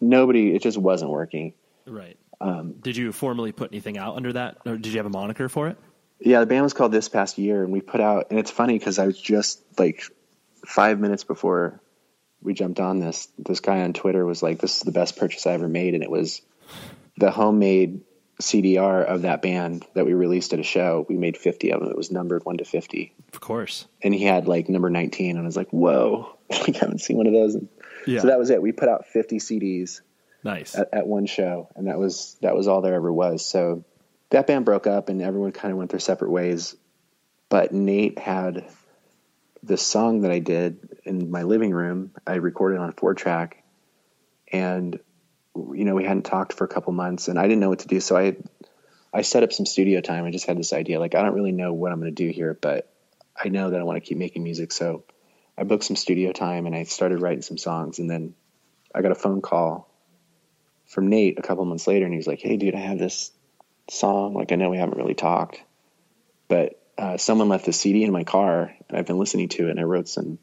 nobody, it just wasn't working. Right. Um, did you formally put anything out under that, or did you have a moniker for it? Yeah, the band was called This Past Year, and we put out, and it's funny because I was just like five minutes before we jumped on this, this guy on Twitter was like, this is the best purchase I ever made. And it was the homemade C D R of that band that we released at a show. We made fifty of them. It was numbered one to fifty. Of course. And he had like number nineteen, and I was like, whoa, I haven't seen one of those. Yeah. So that was it. We put out fifty C Ds. Nice. At, at one show. And that was, that was all there ever was. So that band broke up and everyone kind of went their separate ways. But Nate had this song that I did in my living room. I recorded on a four track, and, you know, we hadn't talked for a couple months and I didn't know what to do. So I, I set up some studio time. I just had this idea, like, I don't really know what I'm going to do here, but I know that I want to keep making music. So I booked some studio time and I started writing some songs. And then I got a phone call from Nate a couple months later, and he was like, hey dude, I have this song. Like, I know we haven't really talked, but uh, someone left the C D in my car and I've been listening to it, and I wrote some,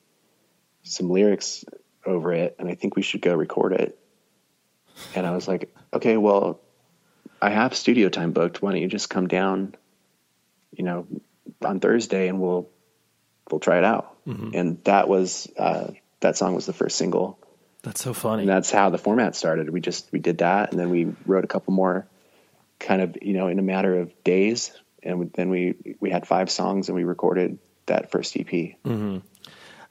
some lyrics over it, and I think we should go record it. And I was like, okay, well, I have studio time booked. Why don't you just come down, you know, on Thursday, and we'll, we'll try it out. Mm-hmm. And that was, uh, that song was the first single. That's so funny. And that's how The Format started. We just, we did that. And then we wrote a couple more kind of, you know, in a matter of days. And then we, we had five songs and we recorded that first E P. Mm-hmm.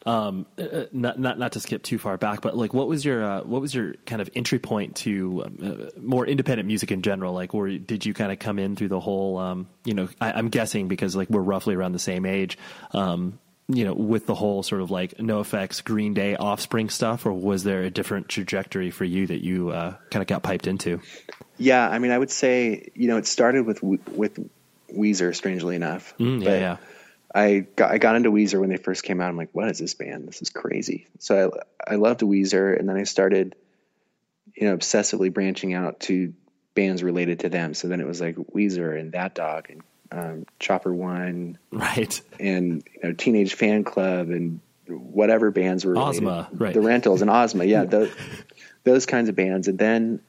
Um, not, not, not to skip too far back, but like, what was your, uh, what was your kind of entry point to um, uh, more independent music in general? Like, or did you kind of come in through the whole, um, you know, I, I'm guessing because like we're roughly around the same age, um, you know, with the whole sort of like NoFX, Green Day, Offspring stuff, or was there a different trajectory for you that you uh, kind of got piped into? Yeah, I mean, I would say, you know, it started with with Weezer, strangely enough. Mm, yeah, but yeah. I got, I got into Weezer when they first came out. I'm like, what is this band? This is crazy. So I, I loved Weezer, and then I started, you know, obsessively branching out to bands related to them. So then it was like Weezer and That Dog and Um, Chopper One, right, and you know, Teenage Fan Club, and whatever bands were related. Osma, right? The Rentals and Osma, yeah, those, those kinds of bands. And then,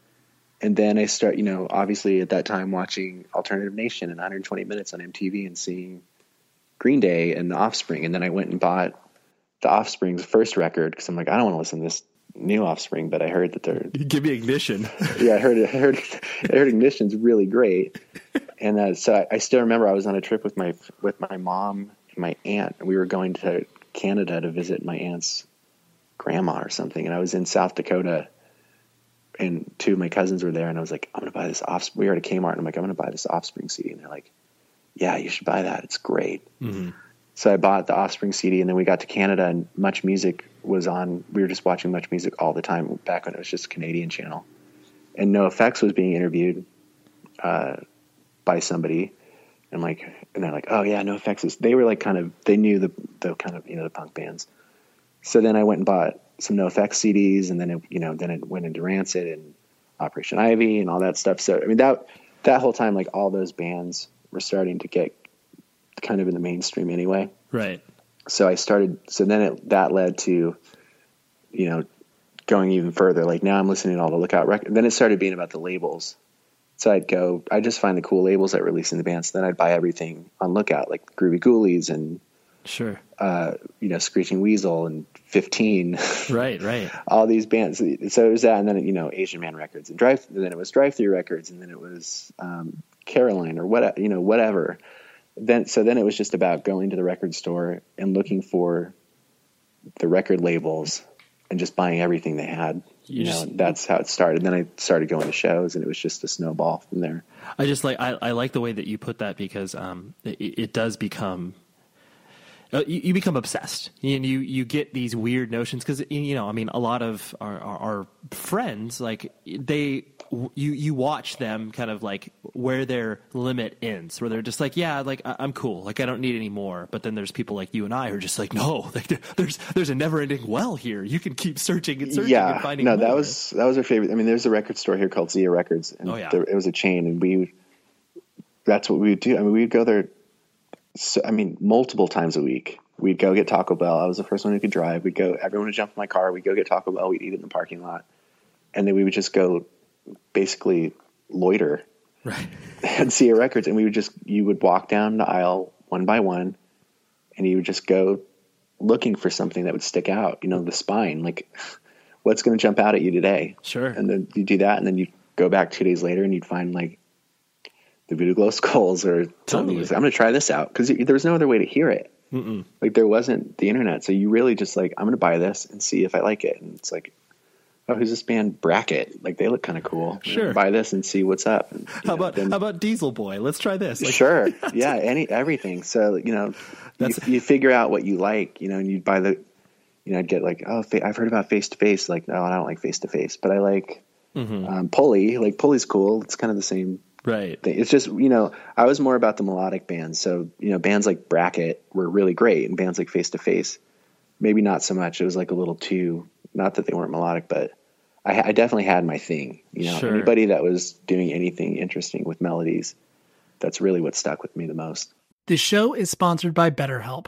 and then I start, you know, obviously at that time watching Alternative Nation and one hundred twenty minutes on M T V and seeing Green Day and The Offspring. And then I went and bought The Offspring's first record because I'm like, I don't want to listen to this new Offspring, but I heard that they're give me Ignition. yeah, I heard, I heard, I heard Ignition's really great. And uh, so I, I still remember I was on a trip with my with my mom and my aunt, and we were going to Canada to visit my aunt's grandma or something. And I was in South Dakota, and two of my cousins were there, and I was like, I'm going to buy this Offspring. We were at a Kmart, and I'm like, I'm going to buy this Offspring C D. And they're like, yeah, you should buy that. It's great. Mm-hmm. So I bought the Offspring C D, and then we got to Canada, and Much Music was on. We were just watching Much Music all the time back when it was just a Canadian channel. And NoFX was being interviewed uh by somebody, and like, and they're like, oh yeah, NoFX is, they were like kind of, they knew the, the kind of, you know, the punk bands. So then I went and bought some NoFX C Ds, and then it, you know, then it went into Rancid and Operation Ivy and all that stuff. So, I mean, that, that whole time, like all those bands were starting to get kind of in the mainstream anyway. Right. So I started, so then it, that led to, you know, going even further. Like now I'm listening to all the Lookout Records. Then it started being about the labels. So I'd go, I just find the cool labels that release in the bands. So then I'd buy everything on Lookout, like Groovy Ghoulies and, sure, uh, you know, Screeching Weasel and fifteen. Right, right. All these bands. So it was that, and then, you know, Asian Man Records and Drive, and then it was Drive Thru Records, and then it was um, Caroline or what, you know, whatever. Then so then it was just about going to the record store and looking for the record labels and just buying everything they had. You, you know, just, that's how it started. Then I started going to shows, and it was just a snowball from there. I just like, I, I like the way that you put that, because um, it, it does become, uh, you, you become obsessed, and you, you get these weird notions. Cause you know, I mean, a lot of our, our, our friends, like they, you, you watch them kind of like where their limit ends, where they're just like, yeah, like I'm cool. Like I don't need any more. But then there's people like you and I who are just like, no, like there, there's, there's a never ending well here. You can keep searching and searching yeah, and finding no, more. That was, that was our favorite. I mean, there's a record store here called Zia Records, and oh, yeah. there, it was a chain, and we, that's what we would do. I mean, we'd go there. So, I mean, multiple times a week. We'd go get Taco Bell. I was the first one who could drive. We'd go, everyone would jump in my car. We'd go get Taco Bell. We'd eat it in the parking lot. And then we would just go basically loiter right. at C A Records, and we would just, you would walk down the aisle one by one, and you would just go looking for something that would stick out, you know, the spine, like what's going to jump out at you today? Sure. And then you do that, and then you go back two days later and you'd find like the Voodoo Glow Skulls or totally. something. I'm going to try this out, because there was no other way to hear it. Mm-mm. Like there wasn't the internet. So you really just like, I'm going to buy this and see if I like it. And it's like, oh, who's this band Bracket? Like they look kind of cool. Sure. Buy this and see what's up. And, how know, about, then, how about Diesel Boy? Let's try this. Like, sure. Yeah. Any, everything. So, you know, that's, you, you figure out what you like, you know, and you'd buy the, you know, I'd get like, oh, fa- I've heard about Face to Face. Like, no, I don't like Face to Face, but I like mm-hmm. um, Pulley. Like Pulley's cool. It's kind of the same. Right. Thing. It's just, you know, I was more about the melodic bands. So, you know, bands like Bracket were really great, and bands like Face to Face, maybe not so much. It was like a little too, not that they weren't melodic, but I, I definitely had my thing, you know, sure. Anybody that was doing anything interesting with melodies, that's really what stuck with me the most. The show is sponsored by BetterHelp.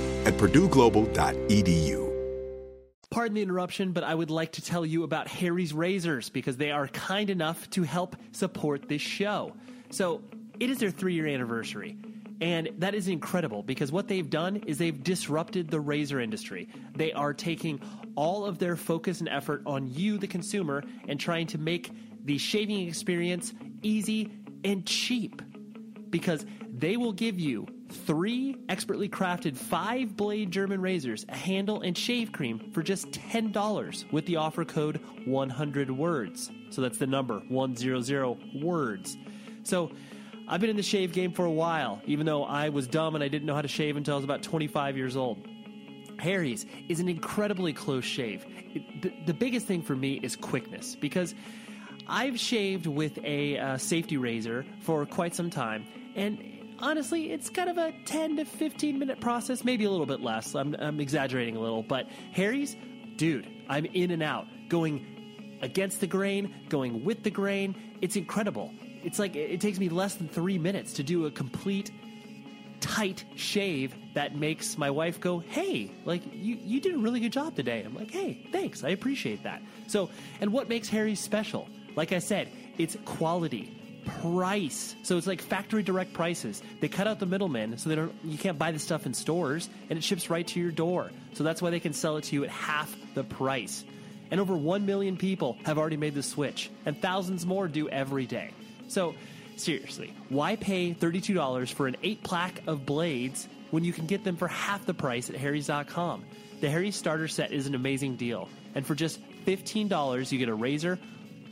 at purdue global dot e d u. Pardon the interruption, but I would like to tell you about Harry's Razors because they are kind enough to help support this show. So it is their three-year anniversary, and that is incredible because what they've done is they've disrupted the razor industry. They are taking all of their focus and effort on you, the consumer, and trying to make the shaving experience easy and cheap because they will give you three expertly crafted five-blade German razors, a handle, and shave cream for just ten dollars with the offer code one hundred words. So that's the number, one hundred words. So I've been in the shave game for a while, even though I was dumb and I didn't know how to shave until I was about twenty-five years old. Harry's is an incredibly close shave. It, the, the biggest thing for me is quickness, because I've shaved with a uh, safety razor for quite some time, and honestly, it's kind of a ten to fifteen minute process, maybe a little bit less. I'm, I'm exaggerating a little, but Harry's, dude, I'm in and out, going against the grain, going with the grain. It's incredible. It's like it, it takes me less than three minutes to do a complete tight shave that makes my wife go, hey, like you, you did a really good job today. I'm like, hey, thanks. I appreciate that. So, and what makes Harry's special? Like I said, it's quality, price. So it's like factory direct prices. They cut out the middlemen, so they don't, you can't buy the stuff in stores, and it ships right to your door. So that's why they can sell it to you at half the price. And over one million people have already made the switch, and thousands more do every day. So seriously, why pay thirty-two dollars for an eight pack of blades when you can get them for half the price at harrys dot com? The Harry's starter set is an amazing deal. And for just fifteen dollars, you get a razor,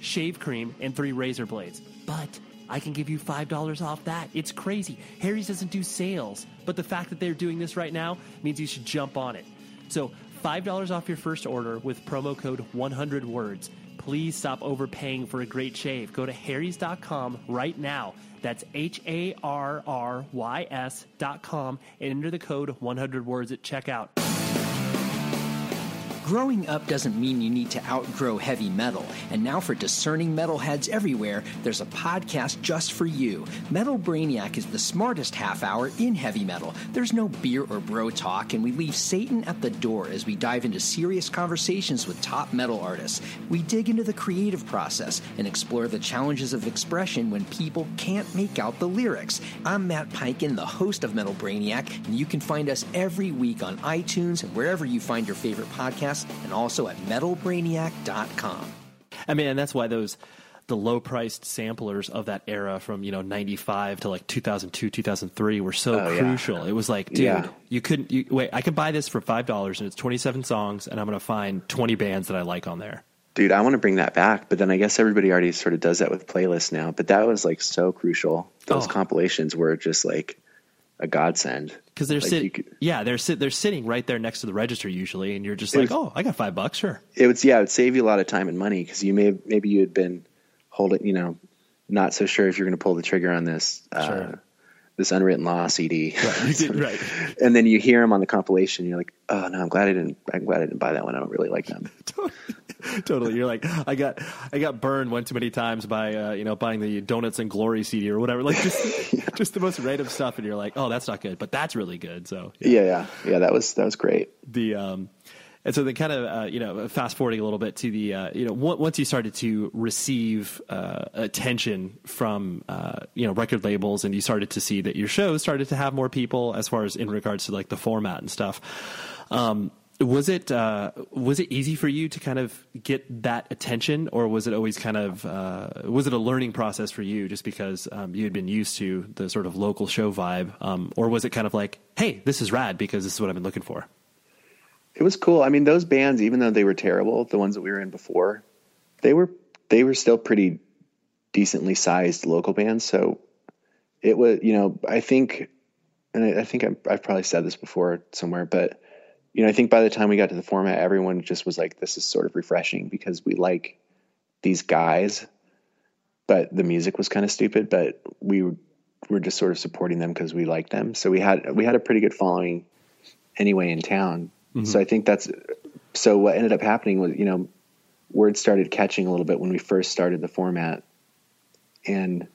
shave cream, and three razor blades. But I can give you five dollars off that. It's crazy. Harry's doesn't do sales, but the fact that they're doing this right now means you should jump on it. So five dollars off your first order with promo code one hundred words. Please stop overpaying for a great shave. Go to harrys dot com right now. That's H A R R Y S dot com and enter the code one hundred words at checkout. Growing up doesn't mean you need to outgrow heavy metal. And now for discerning metalheads everywhere, there's a podcast just for you. Metal Brainiac is the smartest half hour in heavy metal. There's no beer or bro talk, and we leave Satan at the door as we dive into serious conversations with top metal artists. We dig into the creative process and explore the challenges of expression when people can't make out the lyrics. I'm Matt Pikin, the host of Metal Brainiac, and you can find us every week on iTunes and wherever you find your favorite podcasts, and also at metal brainiac dot com. I mean, and that's why those the low-priced samplers of that era from, you know, ninety-five to like two thousand two, two thousand three were so oh, crucial. Yeah. It was like, dude, yeah. you couldn't you, wait, I can buy this for five dollars and it's twenty-seven songs and I'm going to find twenty bands that I like on there. Dude, I want to bring that back, but then I guess everybody already sort of does that with playlists now, but that was like so crucial. Those oh. compilations were just like a godsend, because they're like sitting, yeah, they're sit, they're sitting right there next to the register usually, and you're just like, was, oh, I got five bucks, sure. It would, yeah, it would save you a lot of time and money because you may have, maybe you had been holding, you know, not so sure if you're going to pull the trigger on this uh, sure. this Unwritten Law C D, right. so, right? And then you hear them on the compilation, and you're like, oh no, I'm glad I didn't, I'm glad I didn't buy that one. I don't really like them. totally. totally, you're like, I got, I got burned one too many times by, uh, you know, buying the Donuts and Glory C D or whatever, like just. yeah. Just the most random stuff, and you're like, "Oh, that's not good," but that's really good. So yeah, yeah, yeah. yeah that was that was great. The um, and so then kind of uh, you know, fast forwarding a little bit to the uh, you know, once you started to receive uh, attention from uh, you know, record labels, and you started to see that your shows started to have more people as far as in regards to like the format and stuff. Um, was it uh, was it easy for you to kind of get that attention, or was it always kind of uh, was it a learning process for you just because um, you had been used to the sort of local show vibe, um, or was it kind of like, hey, this is rad because this is what I've been looking for? It was cool. I mean, those bands, even though they were terrible, the ones that we were in before, they were they were still pretty decently sized local bands. So it was, you know, I think, and I think I'm, I've probably said this before somewhere, but you know, I think by the time we got to the format, everyone just was like, this is sort of refreshing because we like these guys, but the music was kind of stupid, but we were just sort of supporting them because we liked them. So we had, we had a pretty good following anyway in town. Mm-hmm. So I think that's, so what ended up happening was, you know, word started catching a little bit when we first started the format, and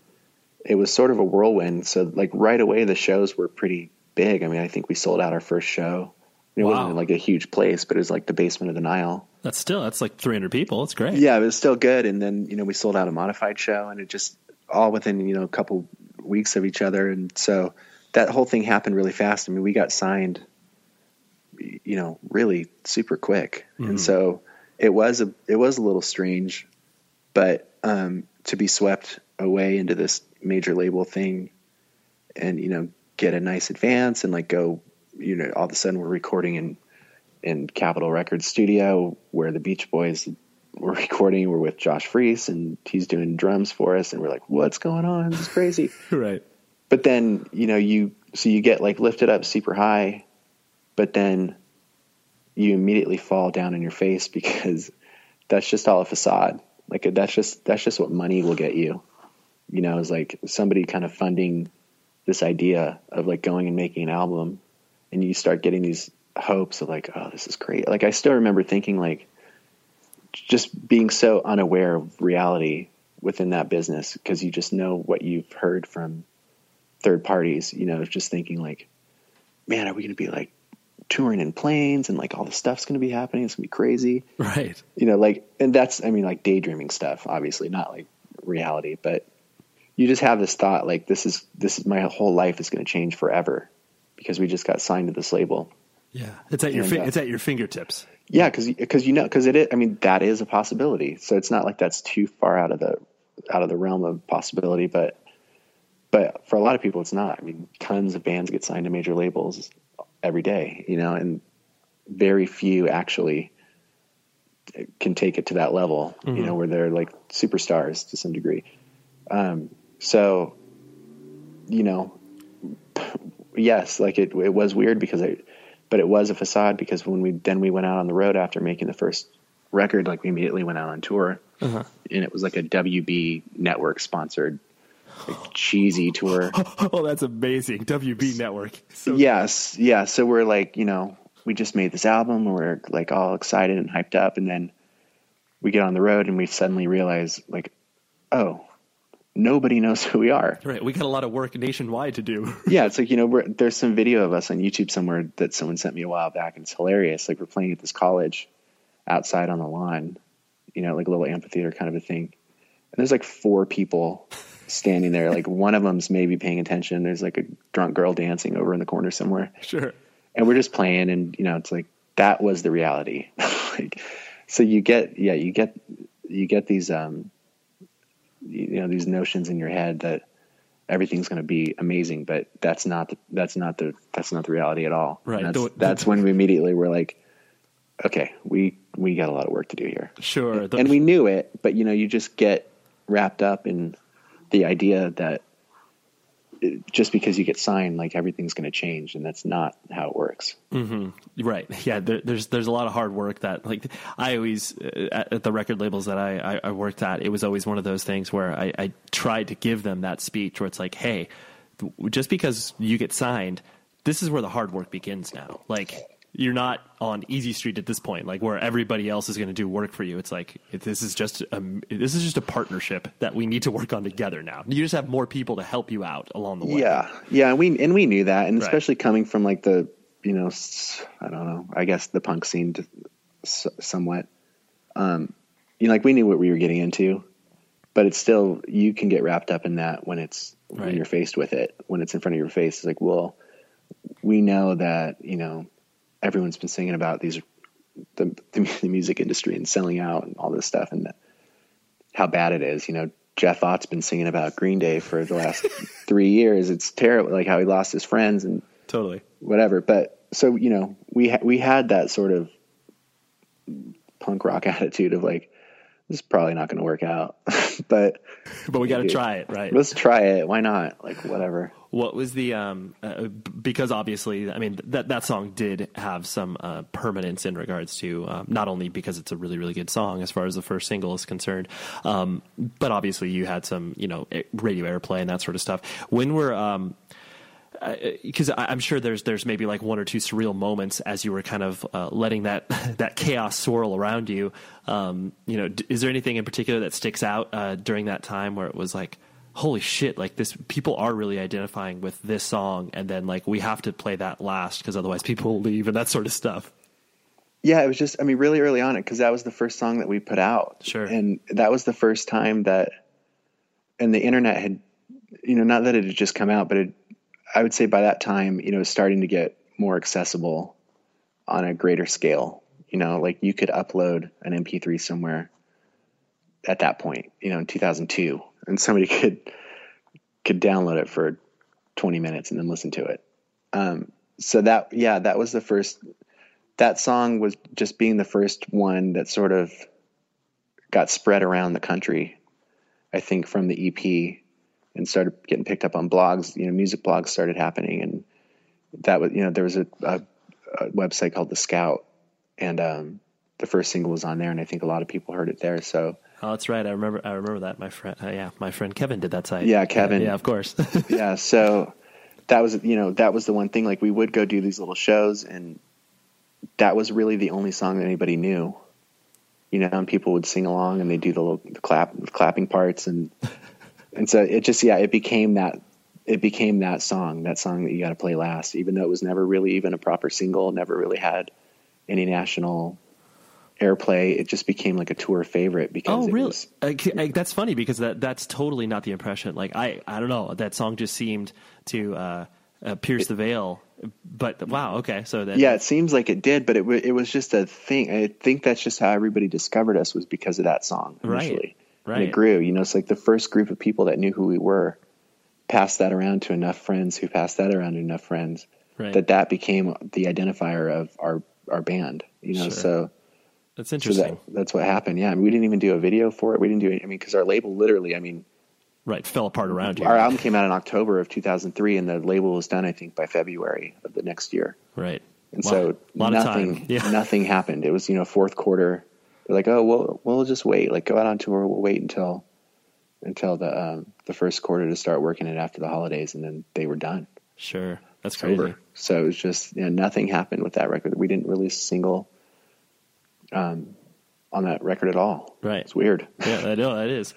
it was sort of a whirlwind. So like right away, the shows were pretty big. I mean, I think we sold out our first show. It wow. wasn't like a huge place, but it was like the basement of the Nile. That's still, that's like three hundred people. It's great. Yeah, it was still good. And then, you know, we sold out a modified show, and it just all within, you know, a couple weeks of each other. And so that whole thing happened really fast. I mean, we got signed, you know, really super quick. Mm-hmm. And so it was a, it was a little strange, but um, to be swept away into this major label thing and, you know, get a nice advance and like go, you know, all of a sudden we're recording in, in Capitol Records studio where the Beach Boys were recording. We're with Josh Freese and he's doing drums for us. And we're like, what's going on? This is crazy. Right. But then, you know, you, so you get like lifted up super high, but then you immediately fall down on your face because that's just all a facade. Like that's just, that's just what money will get you. You know, it's like somebody kind of funding this idea of like going and making an album, and you start getting these hopes of like, oh, this is great. Like I still remember thinking like just being so unaware of reality within that business because you just know what you've heard from third parties, you know, just thinking like, man, are we going to be like touring in planes and like all the stuff's going to be happening. It's gonna be crazy. Right. You know, like, and that's, I mean like daydreaming stuff, obviously not like reality, but you just have this thought like this is this is my whole life is going to change forever because we just got signed to this label. Yeah, it's at and, your fi- uh, it's at your fingertips. Yeah, because because you know because it is, I mean that is a possibility. So it's not like that's too far out of the out of the realm of possibility. But but for a lot of people, it's not. I mean, tons of bands get signed to major labels every day, you know, and very few actually can take it to that level. Mm-hmm. You know, where they're like superstars to some degree. Um. So, you know, yes, like it, it was weird because I, but it was a facade because when we, then we went out on the road after making the first record, like we immediately went out on tour. Uh-huh. And it was like a W B network sponsored like, cheesy tour. Oh, that's amazing. W B network. So yes. Yeah. So we're like, you know, we just made this album. We're like all excited and hyped up. And then we get on the road and we suddenly realize like, oh, nobody knows who we are. Right. We got a lot of work nationwide to do. Yeah. It's like, you know, we're, there's some video of us on YouTube somewhere that someone sent me a while back. And it's hilarious. Like we're playing at this college outside on the lawn, you know, like a little amphitheater kind of a thing. And there's like four people standing there. Like one of them's maybe paying attention. There's like a drunk girl dancing over in the corner somewhere. Sure. And we're just playing. And, you know, it's like, that was the reality. Like, so you get, yeah, you get, you get these, um, you know, these notions in your head that everything's going to be amazing, but that's not, the, that's not the, that's not the reality at all. Right. And that's, the, that's when we immediately were like, okay, we, we got a lot of work to do here. Sure. And, and we knew it, but you know, you just get wrapped up in the idea that it, just because you get signed, like everything's going to change. And that's not how it works. Mm-hmm. Right. Yeah. There, there's, there's a lot of hard work that like I always, uh, at, at the record labels that I, I, I worked at, it was always one of those things where I, I tried to give them that speech where it's like, hey, just because you get signed, this is where the hard work begins now. Like you're not on easy street at this point, like where everybody else is going to do work for you. It's like, this is just, a, this is just a partnership that we need to work on together. Now you just have more people to help you out along the way. Yeah. Yeah. And we, and we knew that. And right. Especially coming from like the, you know, I don't know, I guess the punk scene to, somewhat, um, you know, like we knew what we were getting into, but it's still, you can get wrapped up in that when it's, right. When you're faced with it, when it's in front of your face, it's like, well, we know that, you know, everyone's been singing about these, the, the music industry and selling out and all this stuff and the, how bad it is. You know, Jeff Ott's been singing about Green Day for the last three years. It's terrible. Like how he lost his friends and totally whatever. But so, you know, we, ha- we had that sort of punk rock attitude of like, this is probably not going to work out, but, but we got to try it, right? Let's try it. Why not? Like whatever. What was the, um, uh, because obviously, I mean, that, that song did have some, uh, permanence in regards to, um, not only because it's a really, really good song as far as the first single is concerned. Um, but obviously you had some, you know, radio airplay and that sort of stuff when we're, um, because uh, I'm sure there's there's maybe like one or two surreal moments as you were kind of uh, letting that that chaos swirl around you. Um, you know, d- is there anything in particular that sticks out uh, during that time where it was like, holy shit, like this, people are really identifying with this song, and then like we have to play that last because otherwise people will leave and that sort of stuff. Yeah, it was just, I mean, really early on it because that was the first song that we put out. Sure, and that was the first time that, and the internet had, you know, not that it had just come out, but it. I would say by that time, you know, it's starting to get more accessible on a greater scale, you know, like you could upload an M P three somewhere at that point, you know, in two thousand two, and somebody could, could download it for twenty minutes and then listen to it. Um, so that, yeah, that was the first, that song was just being the first one that sort of got spread around the country, I think, from the E P, and started getting picked up on blogs. You know, music blogs started happening, and that was, you know, there was a, a, a website called The Scout, and um, the first single was on there, and I think a lot of people heard it there. So, oh, that's right. I remember. I remember that my friend. Uh, yeah, my friend Kevin did that site. Yeah, Kevin. Yeah, yeah, of course. Yeah, so that was, you know, that was the one thing. Like, we would go do these little shows, and that was really the only song that anybody knew. You know, and people would sing along, and they do the little the clap, the clapping parts, and and so it just, yeah, it became that, it became that song, that song that you got to play last, even though it was never really even a proper single, never really had any national airplay. It just became like a tour favorite because. Oh, really? Was, I, I, that's funny because that that's totally not the impression. Like, I, I don't know, that song just seemed to uh, uh, pierce it, the veil. But wow, okay, so that, yeah, it seems like it did, but it w- it was just a thing. I think that's just how everybody discovered us, was because of that song initially. Right, right. And it grew. You know, it's like the first group of people that knew who we were passed that around to enough friends, who passed that around to enough friends, right, that that became the identifier of our our band. You know, sure. So that's interesting. So that, that's what happened. Yeah, I mean, we didn't even do a video for it. We didn't do. Any, I mean, because our label literally, I mean. Right, fell apart around you. Our album came out in October of two thousand three, and the label was done, I think, by February of the next year. Right. And wow. So lot nothing, yeah. nothing happened. It was, you know, fourth quarter. They're like, oh, we'll we'll just wait. Like, go out on tour. We'll wait until until the um, the first quarter to start working it after the holidays, and then they were done. Sure, that's crazy. Over. So it was just, you know, nothing happened with that record. We didn't release a single. Um, on that record at all. Right. It's weird. Yeah, I know that is.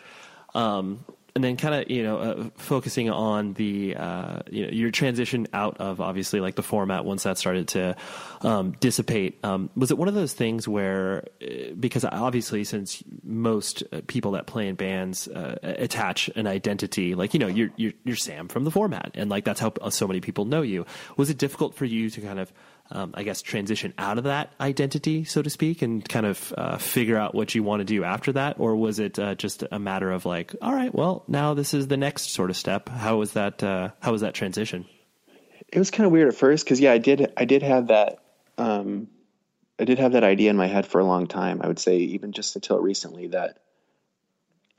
Um. And then kind of, you know, uh, focusing on the, uh, you know, your transition out of obviously like the format once that started to um, dissipate. Um, was it one of those things where, because obviously since most people that play in bands uh, attach an identity, like, you know, you're, you're, you're Sam from the format, and like that's how so many people know you. Was it difficult for you to kind of, um, I guess, transition out of that identity, so to speak, and kind of uh, figure out what you want to do after that? Or was it uh, just a matter of like, all right, well, now this is the next sort of step. How was that? Uh, how was that transition? It was kind of weird at first because, yeah, I did. I did have that. Um, I did have that idea in my head for a long time. I would say even just until recently that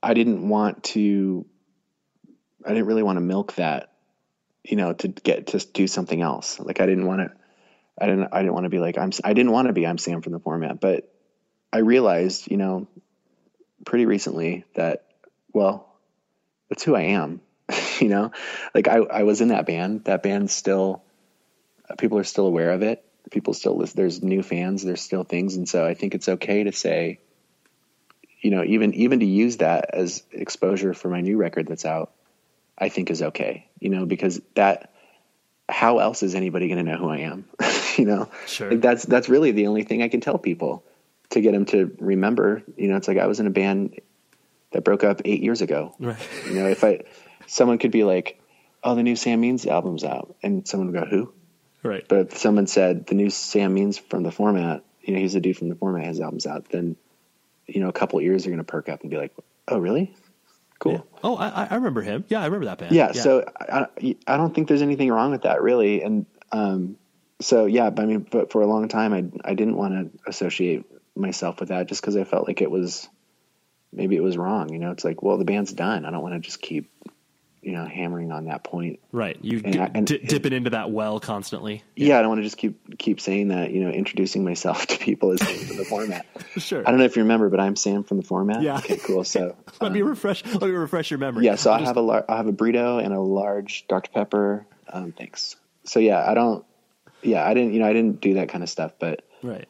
I didn't want to. I didn't really want to milk that, you know, to get to do something else. Like I didn't want to. I didn't. I didn't want to be like I'm. I didn't want to be I'm Sam from the format. But I realized, you know, pretty recently that, well, that's who I am, you know, like I, I was in that band, that band's still, people are still aware of it. People still listen. There's new fans, there's still things. And so I think it's okay to say, you know, even, even to use that as exposure for my new record that's out, I think is okay, you know, because that, how else is anybody going to know who I am? You know, sure. Like that's, that's really the only thing I can tell people to get them to remember, you know, it's like I was in a band that broke up eight years ago. Right. You know, if I, someone could be like, "Oh, the new Sam Means album's out," and someone would go, "Who?" Right. But if someone said, "The new Sam Means from the format," you know, he's a dude from the format, his album's out. Then, you know, a couple of ears are going to perk up and be like, "Oh, really? Cool." Yeah. Oh, I, I remember him. Yeah, I remember that band. Yeah. yeah. So I, I don't think there's anything wrong with that, really. And um, so yeah, but I mean, but for a long time, I I didn't want to associate myself with that just because I felt like it was. Maybe it was wrong. You know, it's like, well, the band's done. I don't want to just keep, you know, hammering on that point. Right. You and d- I, and d- dipping into that well constantly. Yeah. yeah. I don't want to just keep, keep saying that, you know, introducing myself to people as Sam from the format. Sure. I don't know if you remember, but I'm Sam from the format. Yeah. Okay, cool. So let um, me refresh, let me refresh your memory. Yeah. So I just... have a lar- I have a burrito and a large Doctor Pepper. Um, thanks. So yeah, I don't, yeah, I didn't, you know, I didn't do that kind of stuff, but right.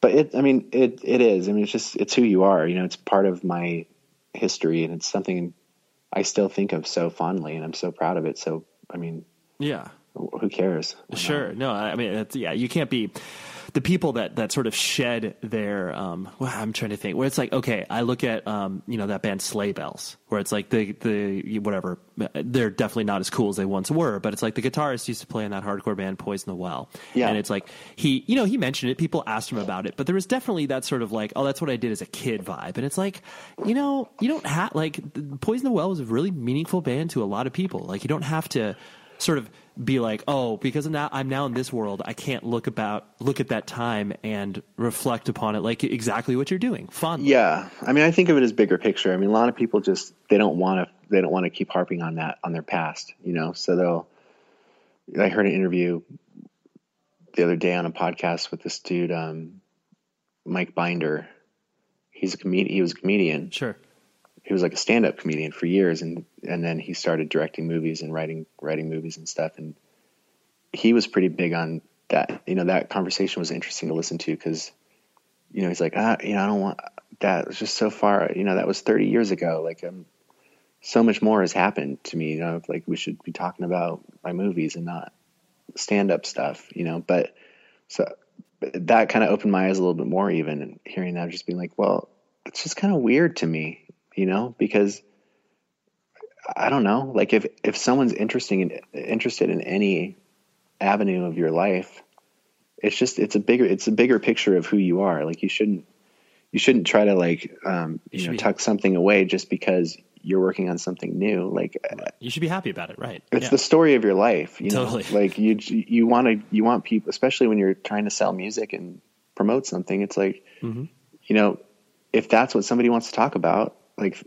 But it, I mean, it, it is, I mean, it's just, it's who you are, you know, it's part of my history and it's something I still think of so fondly and I'm so proud of it. So, I mean, yeah, who cares? Sure. No, I mean, it's, yeah, you can't be the people that, that sort of shed their, um, well, I'm trying to think where it's like, okay, I look at, um, you know, that band Sleigh Bells where it's like the, the, whatever, they're definitely not as cool as they once were, but it's like the guitarist used to play in that hardcore band Poison the Well. Yeah. And it's like he, you know, he mentioned it, people asked him about it, but there was definitely that sort of like, oh, that's what I did as a kid vibe. And it's like, you know, you don't have like Poison the Well was a really meaningful band to a lot of people. Like you don't have to sort of be like, oh, because now I'm now in this world, I can't look about look at that time and reflect upon it, like exactly what you're doing. Fun. Yeah, I mean, I think of it as bigger picture. I mean, a lot of people just they don't want to they don't want to keep harping on that on their past, you know. So they'll. I heard an interview the other day on a podcast with this dude, um, Mike Binder. He's a comedian. He was a comedian. Sure. He was like a stand-up comedian for years, and and then he started directing movies and writing writing movies and stuff. And he was pretty big on that. You know, that conversation was interesting to listen to because, you know, he's like, ah, you know, I don't want that. It was just so far. You know, that was thirty years ago. Like, um, so much more has happened to me. You know, like we should be talking about my movies and not stand-up stuff. You know, but so that kind of opened my eyes a little bit more, even and hearing that, just being like, well, it's just kind of weird to me. You know, because I don't know, like if, if someone's interesting and interested in any avenue of your life, it's just, it's a bigger, it's a bigger picture of who you are. Like you shouldn't, you shouldn't try to like, um, you, you know, be, tuck something away just because you're working on something new. Like you should be happy about it. Right. It's yeah. the story of your life. You totally. know, like you, you want to, you want people, especially when you're trying to sell music and promote something, it's like, mm-hmm. you know, if that's what somebody wants to talk about, like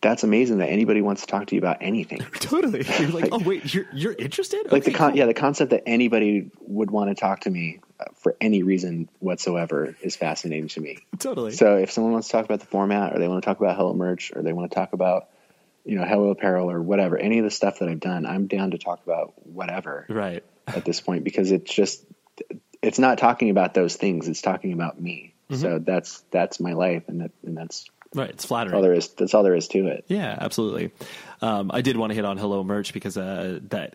that's amazing that anybody wants to talk to you about anything. Totally. You're like, like, oh wait, you're you're interested? Okay, like the con- cool. yeah, the concept that anybody would want to talk to me for any reason whatsoever is fascinating to me. Totally. So if someone wants to talk about the format, or they want to talk about Hello Merch, or they want to talk about, you know, Hello Apparel or whatever, any of the stuff that I've done, I'm down to talk about whatever. Right. At this point, because it's just it's not talking about those things. It's talking about me. Mm-hmm. So that's that's my life, and that and that's. Right, it's flattering. That's all there is, that's all there is to it. Yeah, absolutely. Um, I did want to hit on Hello Merch because uh, that...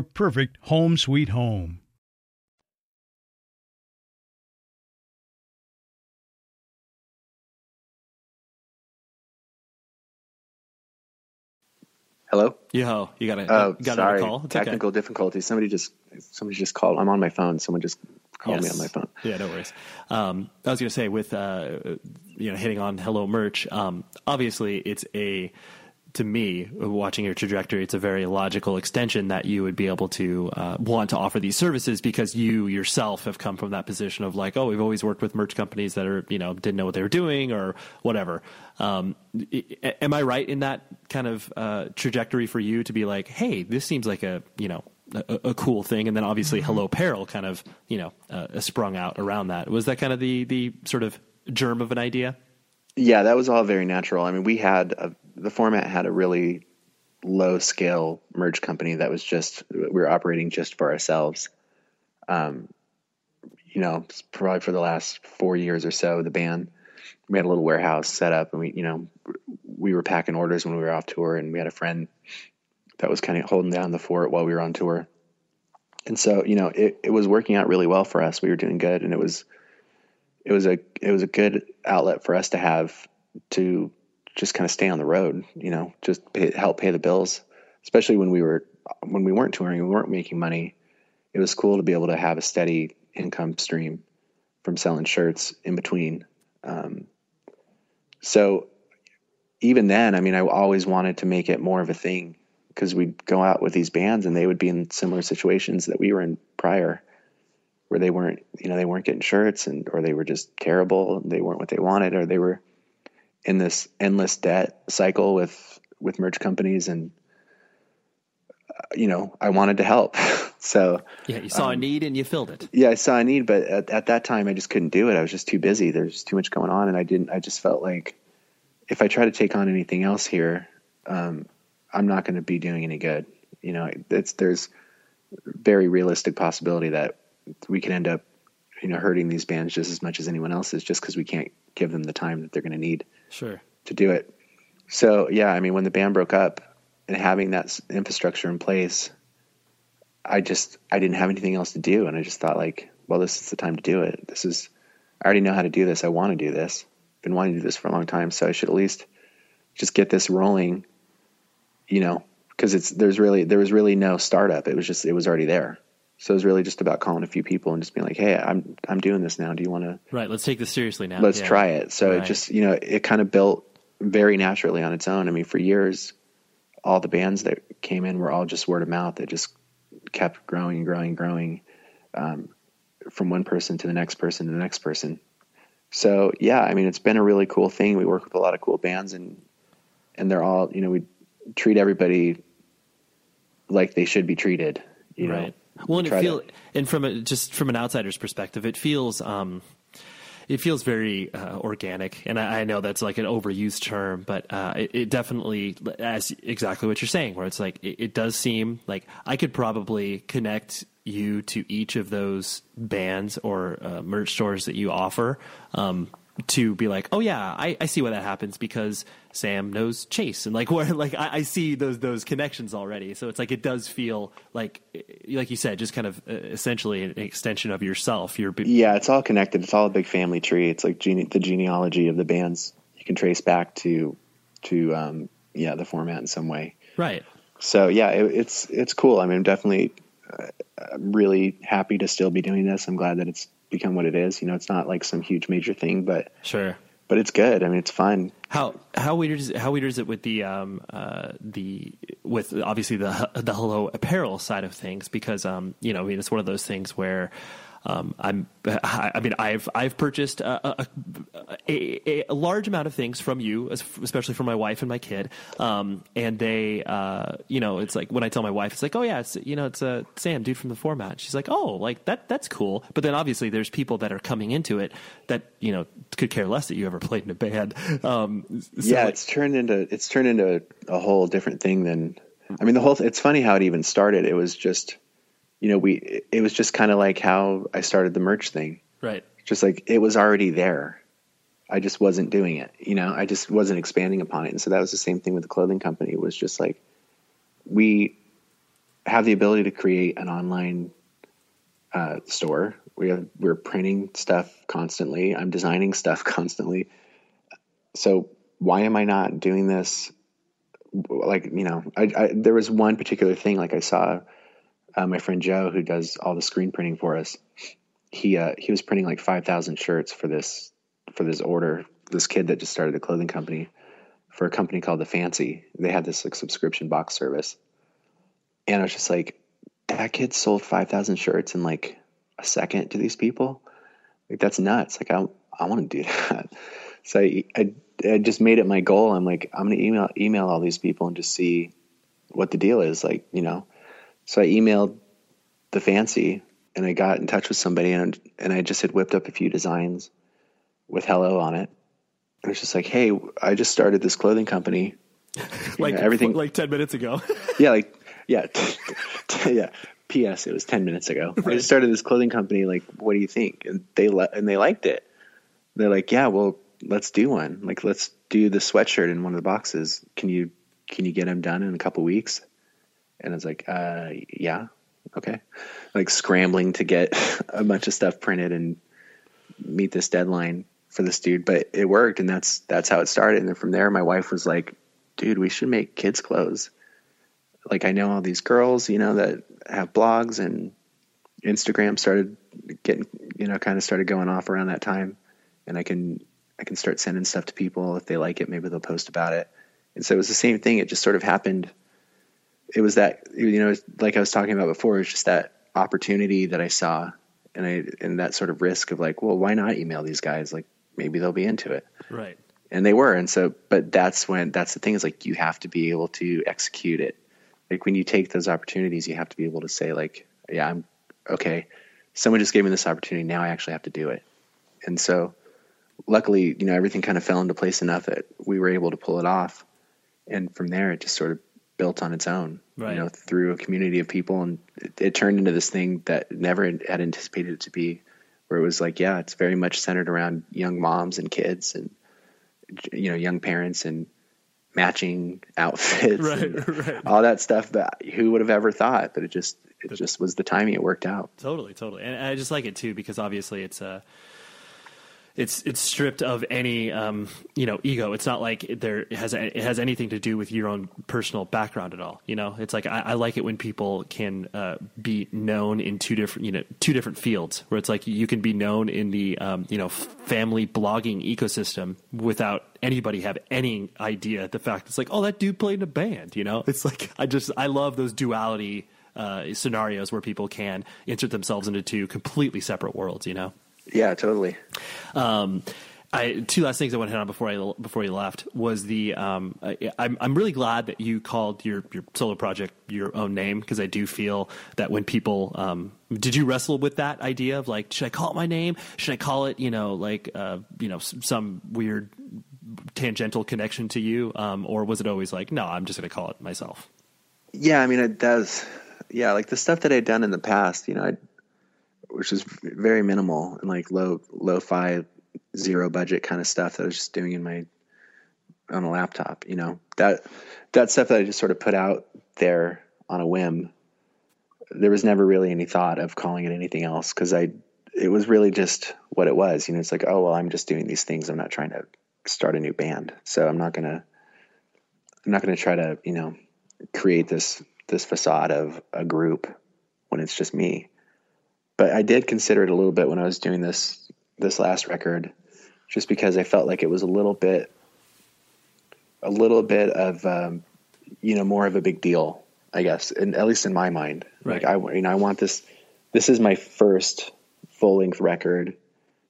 perfect home sweet home. Hello? Yo, you got a, oh, got sorry. a call? It's Technical okay. difficulties. Somebody just somebody just called. I'm on my phone. Someone just called yes. me on my phone. Yeah, no worries. Um, I was going to say with, uh, you know, hitting on Hello Merch, um, obviously it's a to me, watching your trajectory, it's a very logical extension that you would be able to uh, want to offer these services, because you yourself have come from that position of like, oh, we've always worked with merch companies that are, you know, didn't know what they were doing or whatever. Um, am I right in that kind of uh, trajectory for you to be like, hey, this seems like a, you know, a, a cool thing? And then obviously mm-hmm. Hello Peril kind of, you know, uh, sprung out around that. Was that kind of the, the sort of germ of an idea? Yeah, that was all very natural. I mean, we had a, the Format had a really low scale merch company that was just, we were operating just for ourselves. Um, you know, probably for the last four years or so, the band, we had a little warehouse set up, and we, you know, we were packing orders when we were off tour, and we had a friend that was kind of holding down the fort while we were on tour. And so, you know, it, it was working out really well for us. We were doing good, and it was, it was a, it was a good outlet for us to have to just kind of stay on the road, you know, just pay, help pay the bills, especially when we were, when we weren't touring, we weren't making money. It was cool to be able to have a steady income stream from selling shirts in between. Um, so even then, I mean, I always wanted to make it more of a thing, because we'd go out with these bands and they would be in similar situations that we were in prior, where they weren't, you know, they weren't getting shirts, and, or they were just terrible, and they weren't what they wanted, or they were in this endless debt cycle with, with merch companies. And, uh, you know, I wanted to help. So yeah, you saw um, a need and you filled it. Yeah, I saw a need, but at, at that time I just couldn't do it. I was just too busy. There's too much going on. And I didn't, I just felt like if I try to take on anything else here, um, I'm not going to be doing any good. You know, it's, there's very realistic possibility that we can end up, you know, hurting these bands just as much as anyone else's, just because we can't give them the time that they're going to need sure. to do it. So, yeah, I mean, when the band broke up and having that infrastructure in place, I just, I didn't have anything else to do. And I just thought like, well, this is the time to do it. This is, I already know how to do this. I want to do this. I've been wanting to do this for a long time. So I should at least just get this rolling, you know, because it's, there's really, there was really no startup. It was just, it was already there. So it was really just about calling a few people and just being like, hey, I'm I'm doing this now. Do you want to? Right. Let's take this seriously now. Let's yeah. try it. So right. it just, you know, it kind of built very naturally on its own. I mean, for years, all the bands that came in were all just word of mouth. It just kept growing and growing and growing um, from one person to the next person to the next person. So, yeah, I mean, it's been a really cool thing. We work with a lot of cool bands, and and they're all, you know, we treat everybody like they should be treated, you right. know. Well, and it feel, and from a, just from an outsider's perspective, it feels um, it feels very uh, organic. And I, I know that's like an overused term, but uh, it, it definitely, as exactly what you're saying, where it's like it, it does seem like I could probably connect you to each of those bands or uh, merch stores that you offer. Um, to be like, oh yeah, I, I see why that happens, because Sam knows Chase, and like, where, like I, I see those, those connections already. So it's like, it does feel like, like you said, just kind of uh, essentially an extension of yourself. You're be- yeah, it's all connected. It's all a big family tree. It's like gene- the genealogy of the bands you can trace back to, to, um, yeah, the Format in some way. Right. So yeah, it, it's, it's cool. I mean, I'm definitely uh, I'm really happy to still be doing this. I'm glad that it's become what it is. You know, it's not like some huge major thing, but sure, but it's good. I mean, it's fun. How, how weird is, how weird is it with the, um, uh, the, with obviously the, the Hello Apparel side of things, because, um, you know, I mean, it's one of those things where, um, I'm, I, I mean, I've, I've purchased a, a, a, a large amount of things from you, especially for my wife and my kid. Um, and they, uh, you know, it's like when I tell my wife, it's like, oh yeah, it's, you know, it's a uh, Sam, dude from the Format. She's like, oh, like that, that's cool. But then obviously there's people that are coming into it that, you know, could care less that you ever played in a band. Um, so yeah, like, it's turned into, it's turned into a, a whole different thing than, I mean, the whole, it's funny how it even started. It was just, you know, we, it was just kind of like how I started the merch thing. Right. Just like, it was already there. I just wasn't doing it. You know, I just wasn't expanding upon it. And so that was the same thing with the clothing company. It was just like, we have the ability to create an online uh, store. We have, we're printing stuff constantly. I'm designing stuff constantly. So why am I not doing this? Like, you know, I, I there was one particular thing, like I saw, Uh, my friend Joe, who does all the screen printing for us, he uh, he was printing like five thousand shirts for this for this order. This kid that just started a clothing company, for a company called The Fancy. They had this like subscription box service. And I was just like, that kid sold five thousand shirts in like a second to these people. Like, that's nuts. Like, I, I want to do that. So I, I, I just made it my goal. I'm like, I'm going to email, email all these people and just see what the deal is. Like, you know, so I emailed The Fancy and I got in touch with somebody, and, and I just had whipped up a few designs with hello on it. It was just like, hey, I just started this clothing company. like know, everything like ten minutes ago. yeah. Like, yeah. yeah. P S It was ten minutes ago. Right. I just started this clothing company. Like, what do you think? And they, le- and they liked it. They're like, yeah, well, let's do one. Like, let's do the sweatshirt in one of the boxes. Can you, can you get them done in a couple weeks? And I was like, uh, yeah. Okay. Like scrambling to get a bunch of stuff printed and meet this deadline for this dude, but it worked. And that's, that's how it started. And then from there, my wife was like, dude, we should make kids clothes. Like, I know all these girls, you know, that have blogs, and Instagram started getting, you know, kind of started going off around that time. And I can, I can start sending stuff to people. If they like it, maybe they'll post about it. And so it was the same thing. It just sort of happened. It was that, you know, like I was talking about before, it's just that opportunity that I saw, and I, and that sort of risk of like, well, why not email these guys? Like, maybe they'll be into it. Right. And they were. And so, but that's when, that's the thing, is like, you have to be able to execute it. Like, when you take those opportunities, you have to be able to say like, yeah, I'm okay. Someone just gave me this opportunity. Now I actually have to do it. And so luckily, you know, everything kind of fell into place enough that we were able to pull it off. And from there, it just sort of built on its own, right. You know, through a community of people. And it, it turned into this thing that never had anticipated it to be, where it was like, yeah, it's very much centered around young moms and kids and, you know, young parents and matching outfits, right, and right. all that stuff that who would have ever thought, but it just, it just was the timing. It worked out. Totally. Totally. And I just like it too, because obviously it's a, uh... It's it's stripped of any um, you know, ego. It's not like there it has it has anything to do with your own personal background at all. You know, it's like I, I like it when people can uh, be known in two different you know two different fields, where it's like you can be known in the um, you know family blogging ecosystem without anybody have any idea the fact it's like, oh, that dude played in a band. You know, it's like I just I love those duality uh, scenarios where people can insert themselves into two completely separate worlds. You know. Yeah, totally. Um, I, two last things I want to hit on before I before you left was the um, I, I'm I'm really glad that you called your, your solo project your own name, because I do feel that when people um, did you wrestle with that idea of like, should I call it my name? Should I call it you know like uh, you know some weird tangential connection to you, um, or was it always like, no, I'm just going to call it myself? Yeah, I mean it does. Yeah, like the stuff that I'd done in the past, you know. I'd which is very minimal and like low, lo-fi, zero budget kind of stuff that I was just doing in my, on a laptop, you know, that, that stuff that I just sort of put out there on a whim. There was never really any thought of calling it anything else. Cause I, it was really just what it was, you know, it's like, oh, well, I'm just doing these things. I'm not trying to start a new band. So I'm not going to, I'm not going to try to, you know, create this, this facade of a group when it's just me. But I did consider it a little bit when I was doing this this last record, just because I felt like it was a little bit, a little bit of, um, you know, more of a big deal, I guess, and at least in my mind. Right. Like I, you know, I want this. This is my first full length record,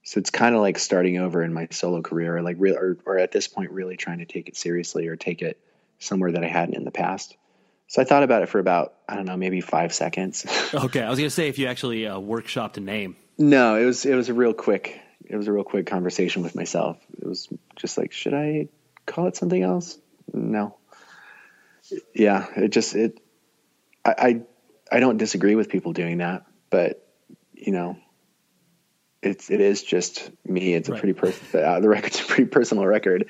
so it's kind of like starting over in my solo career, or like re- or, or at this point, really trying to take it seriously or take it somewhere that I hadn't in the past. So I thought about it for about, I don't know, maybe five seconds. Okay. I was going to say if you actually uh, workshopped a name. No, it was, it was a real quick, it was a real quick conversation with myself. It was just like, should I call it something else? No. Yeah. It just, it, I, I, I don't disagree with people doing that, but you know, it's, it is just me. It's right. a pretty, pers- uh, the record's a pretty personal record.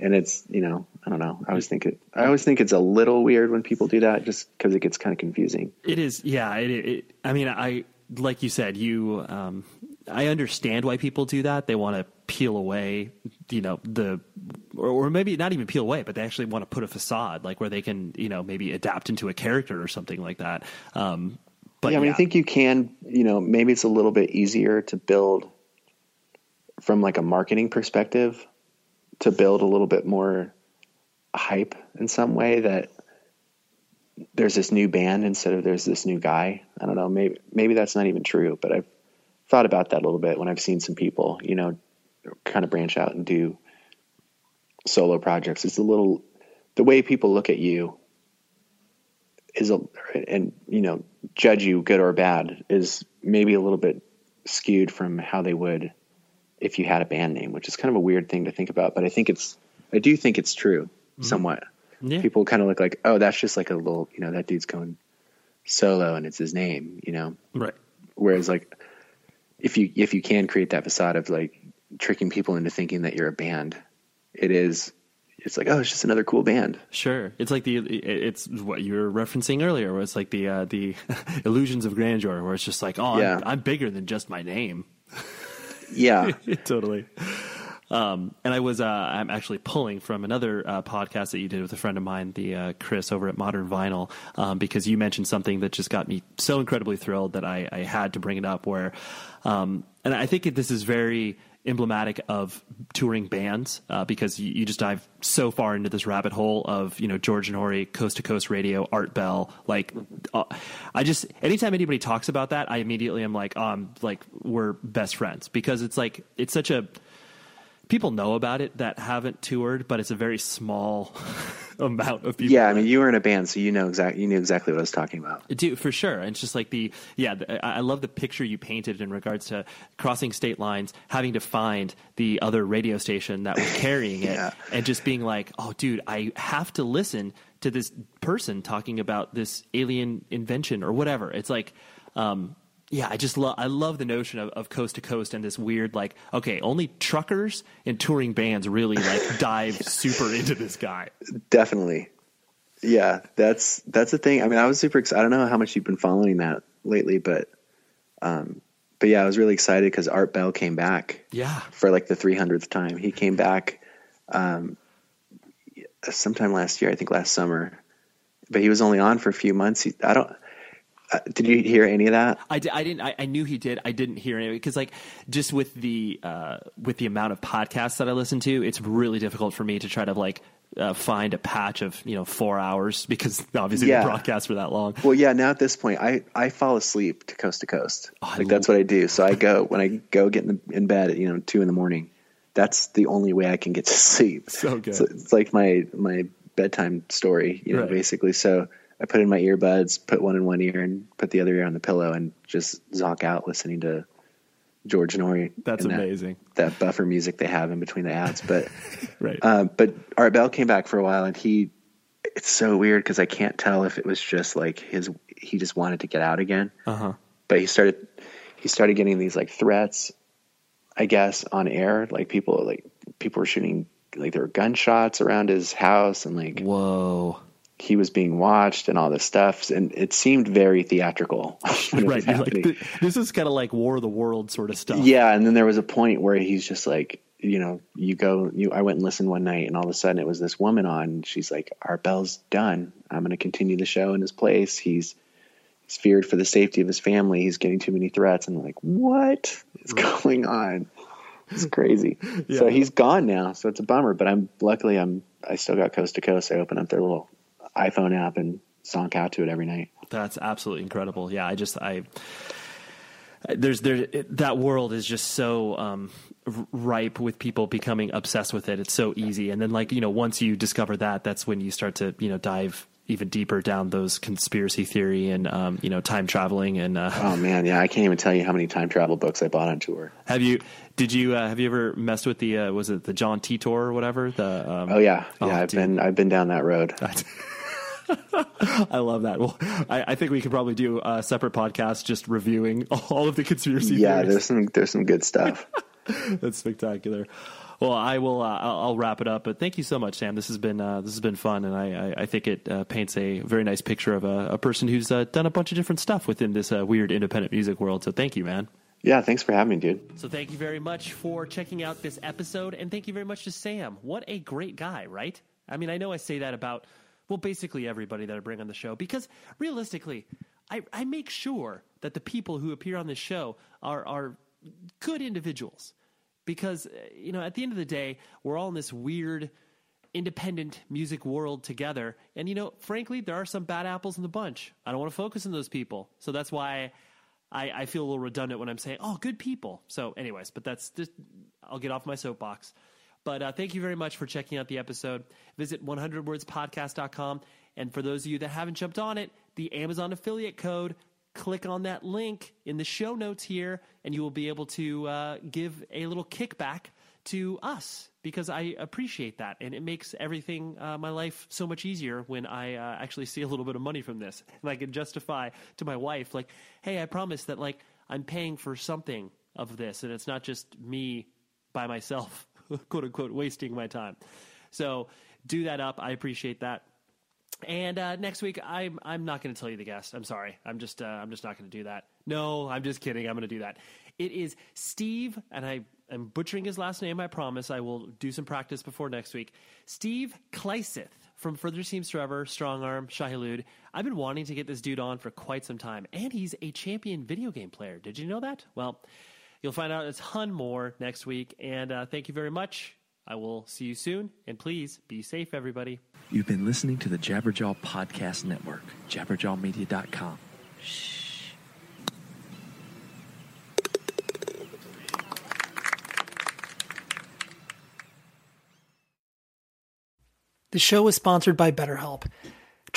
And it's, you know, I don't know. I always think it, I always think it's a little weird when people do that, just because it gets kind of confusing. It is. Yeah. It, it, I mean, I, like you said, you, um, I understand why people do that. They want to peel away, you know, the, or, or maybe not even peel away, but they actually want to put a facade, like where they can, you know, maybe adapt into a character or something like that. Um, but yeah, I mean, yeah. I think you can, you know, maybe it's a little bit easier to build from like a marketing perspective, to build a little bit more hype in some way that there's this new band instead of there's this new guy. I don't know. Maybe, maybe that's not even true, but I've thought about that a little bit when I've seen some people, you know, kind of branch out and do solo projects. It's a little, the way people look at you is, a, and, you know, judge you good or bad is maybe a little bit skewed from how they would if you had a band name, which is kind of a weird thing to think about, but I think it's, I do think it's true mm-hmm. somewhat. Yeah. People kind of look like, oh, that's just like a little, you know, that dude's going solo and it's his name, you know? Right. Whereas like, if you, if you can create that facade of like tricking people into thinking that you're a band, it is, it's like, oh, it's just another cool band. Sure. It's like the, it's what you were referencing earlier, where it's like the, uh, the illusions of grandeur, where it's just like, oh, yeah. I'm, I'm bigger than just my name. Yeah, totally. Um, and I was, uh, I'm actually pulling from another uh, podcast that you did with a friend of mine, the uh, Chris over at Modern Vinyl, um, because you mentioned something that just got me so incredibly thrilled that I, I had to bring it up where, um, and I think this is very emblematic of touring bands, uh, because you, you just dive so far into this rabbit hole of, you know, George Nori, Coast to Coast Radio, Art Bell. Like, uh, I just, anytime anybody talks about that, I immediately am like, um, like we're best friends, because it's like, it's such a, people know about it that haven't toured, but it's a very small amount of people. Yeah. I mean, you were in a band, so you know, exactly, you knew exactly what I was talking about. Dude, for sure. And it's just like the, yeah, the, I love the picture you painted in regards to crossing state lines, having to find the other radio station that was carrying yeah. it and just being like, oh dude, I have to listen to this person talking about this alien invention or whatever. It's like, um, yeah, I just love, I love the notion of, of Coast to Coast and this weird, like, okay, only truckers and touring bands really like dive yeah. super into this guy. Definitely. Yeah. That's, that's the thing. I mean, I was super excited. I don't know how much you've been following that lately, but, um, but yeah, I was really excited because Art Bell came back yeah. for like the three hundredth time. He came back, um, sometime last year, I think last summer, but he was only on for a few months. He, I don't, Uh, did you hear any of that? I, I didn't. I, I knew he did. I didn't hear any because, like, just with the uh, with the amount of podcasts that I listen to, it's really difficult for me to try to like uh, find a patch of you know four hours because obviously yeah. the broadcasts were that long. Well, yeah. Now at this point, I, I fall asleep to Coast to Coast. Oh, like that's what I do. So I go when I go get in, the, in bed at you know two in the morning. That's the only way I can get to sleep. So good. So it's like my my bedtime story, you know, right. basically. So. I put in my earbuds, put one in one ear and put the other ear on the pillow and just zonk out listening to George Nori. That's amazing. That, that buffer music they have in between the ads. But, right. uh, but Art Bell came back for a while and he, it's so weird because I can't tell if it was just like his, he just wanted to get out again. Uh-huh. But he started, he started getting these like threats, I guess, on air. Like people, like people were shooting, like there were gunshots around his house and like, whoa. He was being watched and all this stuff. And it seemed very theatrical. Right. Like, this is kind of like War of the World sort of stuff. Yeah. And then there was a point where he's just like, you know, you go, you, I went and listened one night and all of a sudden it was this woman on and she's like, our Bell's done. I'm going to continue the show in his place. He's, he's feared for the safety of his family. He's getting too many threats. And I'm like, what is right. going on? It's crazy. Yeah. So he's gone now. So it's a bummer, but I'm luckily I'm, I still got Coast to Coast. I opened up their little iPhone app and zonk out to it every night. That's absolutely incredible. Yeah. I just, I, there's there, it, that world is just so, um, ripe with people becoming obsessed with it. It's so easy. And then like, you know, once you discover that, that's when you start to, you know, dive even deeper down those conspiracy theory and, um, you know, time traveling and, uh, oh man. Yeah. I can't even tell you how many time travel books I bought on tour. Have you, did you, uh, have you ever messed with the, uh, was it the John Titor or whatever? The, um, oh yeah. Yeah. Oh, I've dude. been, I've been down that road. I love that. Well, I, I think we could probably do a separate podcast just reviewing all of the conspiracy theories. Yeah, there's some there's some good stuff. That's spectacular. Well, I will. Uh, I'll wrap it up. But thank you so much, Sam. This has been uh, this has been fun, and I I, I think it uh, paints a very nice picture of a, a person who's uh, done a bunch of different stuff within this uh, weird independent music world. So thank you, man. Yeah, thanks for having me, dude. So thank you very much for checking out this episode, and thank you very much to Sam. What a great guy, right? I mean, I know I say that about. Well, basically everybody that I bring on the show, because realistically, I, I make sure that the people who appear on this show are, are good individuals because, you know, at the end of the day, we're all in this weird independent music world together. And, you know, frankly, there are some bad apples in the bunch. I don't want to focus on those people. So that's why I, I feel a little redundant when I'm saying, oh, good people. So anyways, but that's just, I'll get off my soapbox. But uh, thank you very much for checking out the episode. Visit one hundred words podcast dot com. And for those of you that haven't jumped on it, the Amazon affiliate code, click on that link in the show notes here, and you will be able to uh, give a little kickback to us, because I appreciate that. And it makes everything, uh, my life so much easier when I uh, actually see a little bit of money from this. And I can justify to my wife, like, hey, I promise that, like, I'm paying for something of this, and it's not just me by myself, quote unquote, wasting my time. So do that up. I appreciate that. And uh, next week, I'm I'm not going to tell you the guest. I'm sorry. I'm just uh, I'm just not going to do that. No, I'm just kidding. I'm going to do that. It is Steve, and I am butchering his last name. I promise. I will do some practice before next week. Steve Kleiseth from Further Seems Forever, Strong Arm, Shahilud. I've been wanting to get this dude on for quite some time, and he's a champion video game player. Did you know that? Well, you'll find out a ton more next week. And uh, thank you very much. I will see you soon, and please be safe, everybody. You've been listening to the Jabberjaw Podcast Network, jabberjaw media dot com. Shh. The show is sponsored by BetterHelp.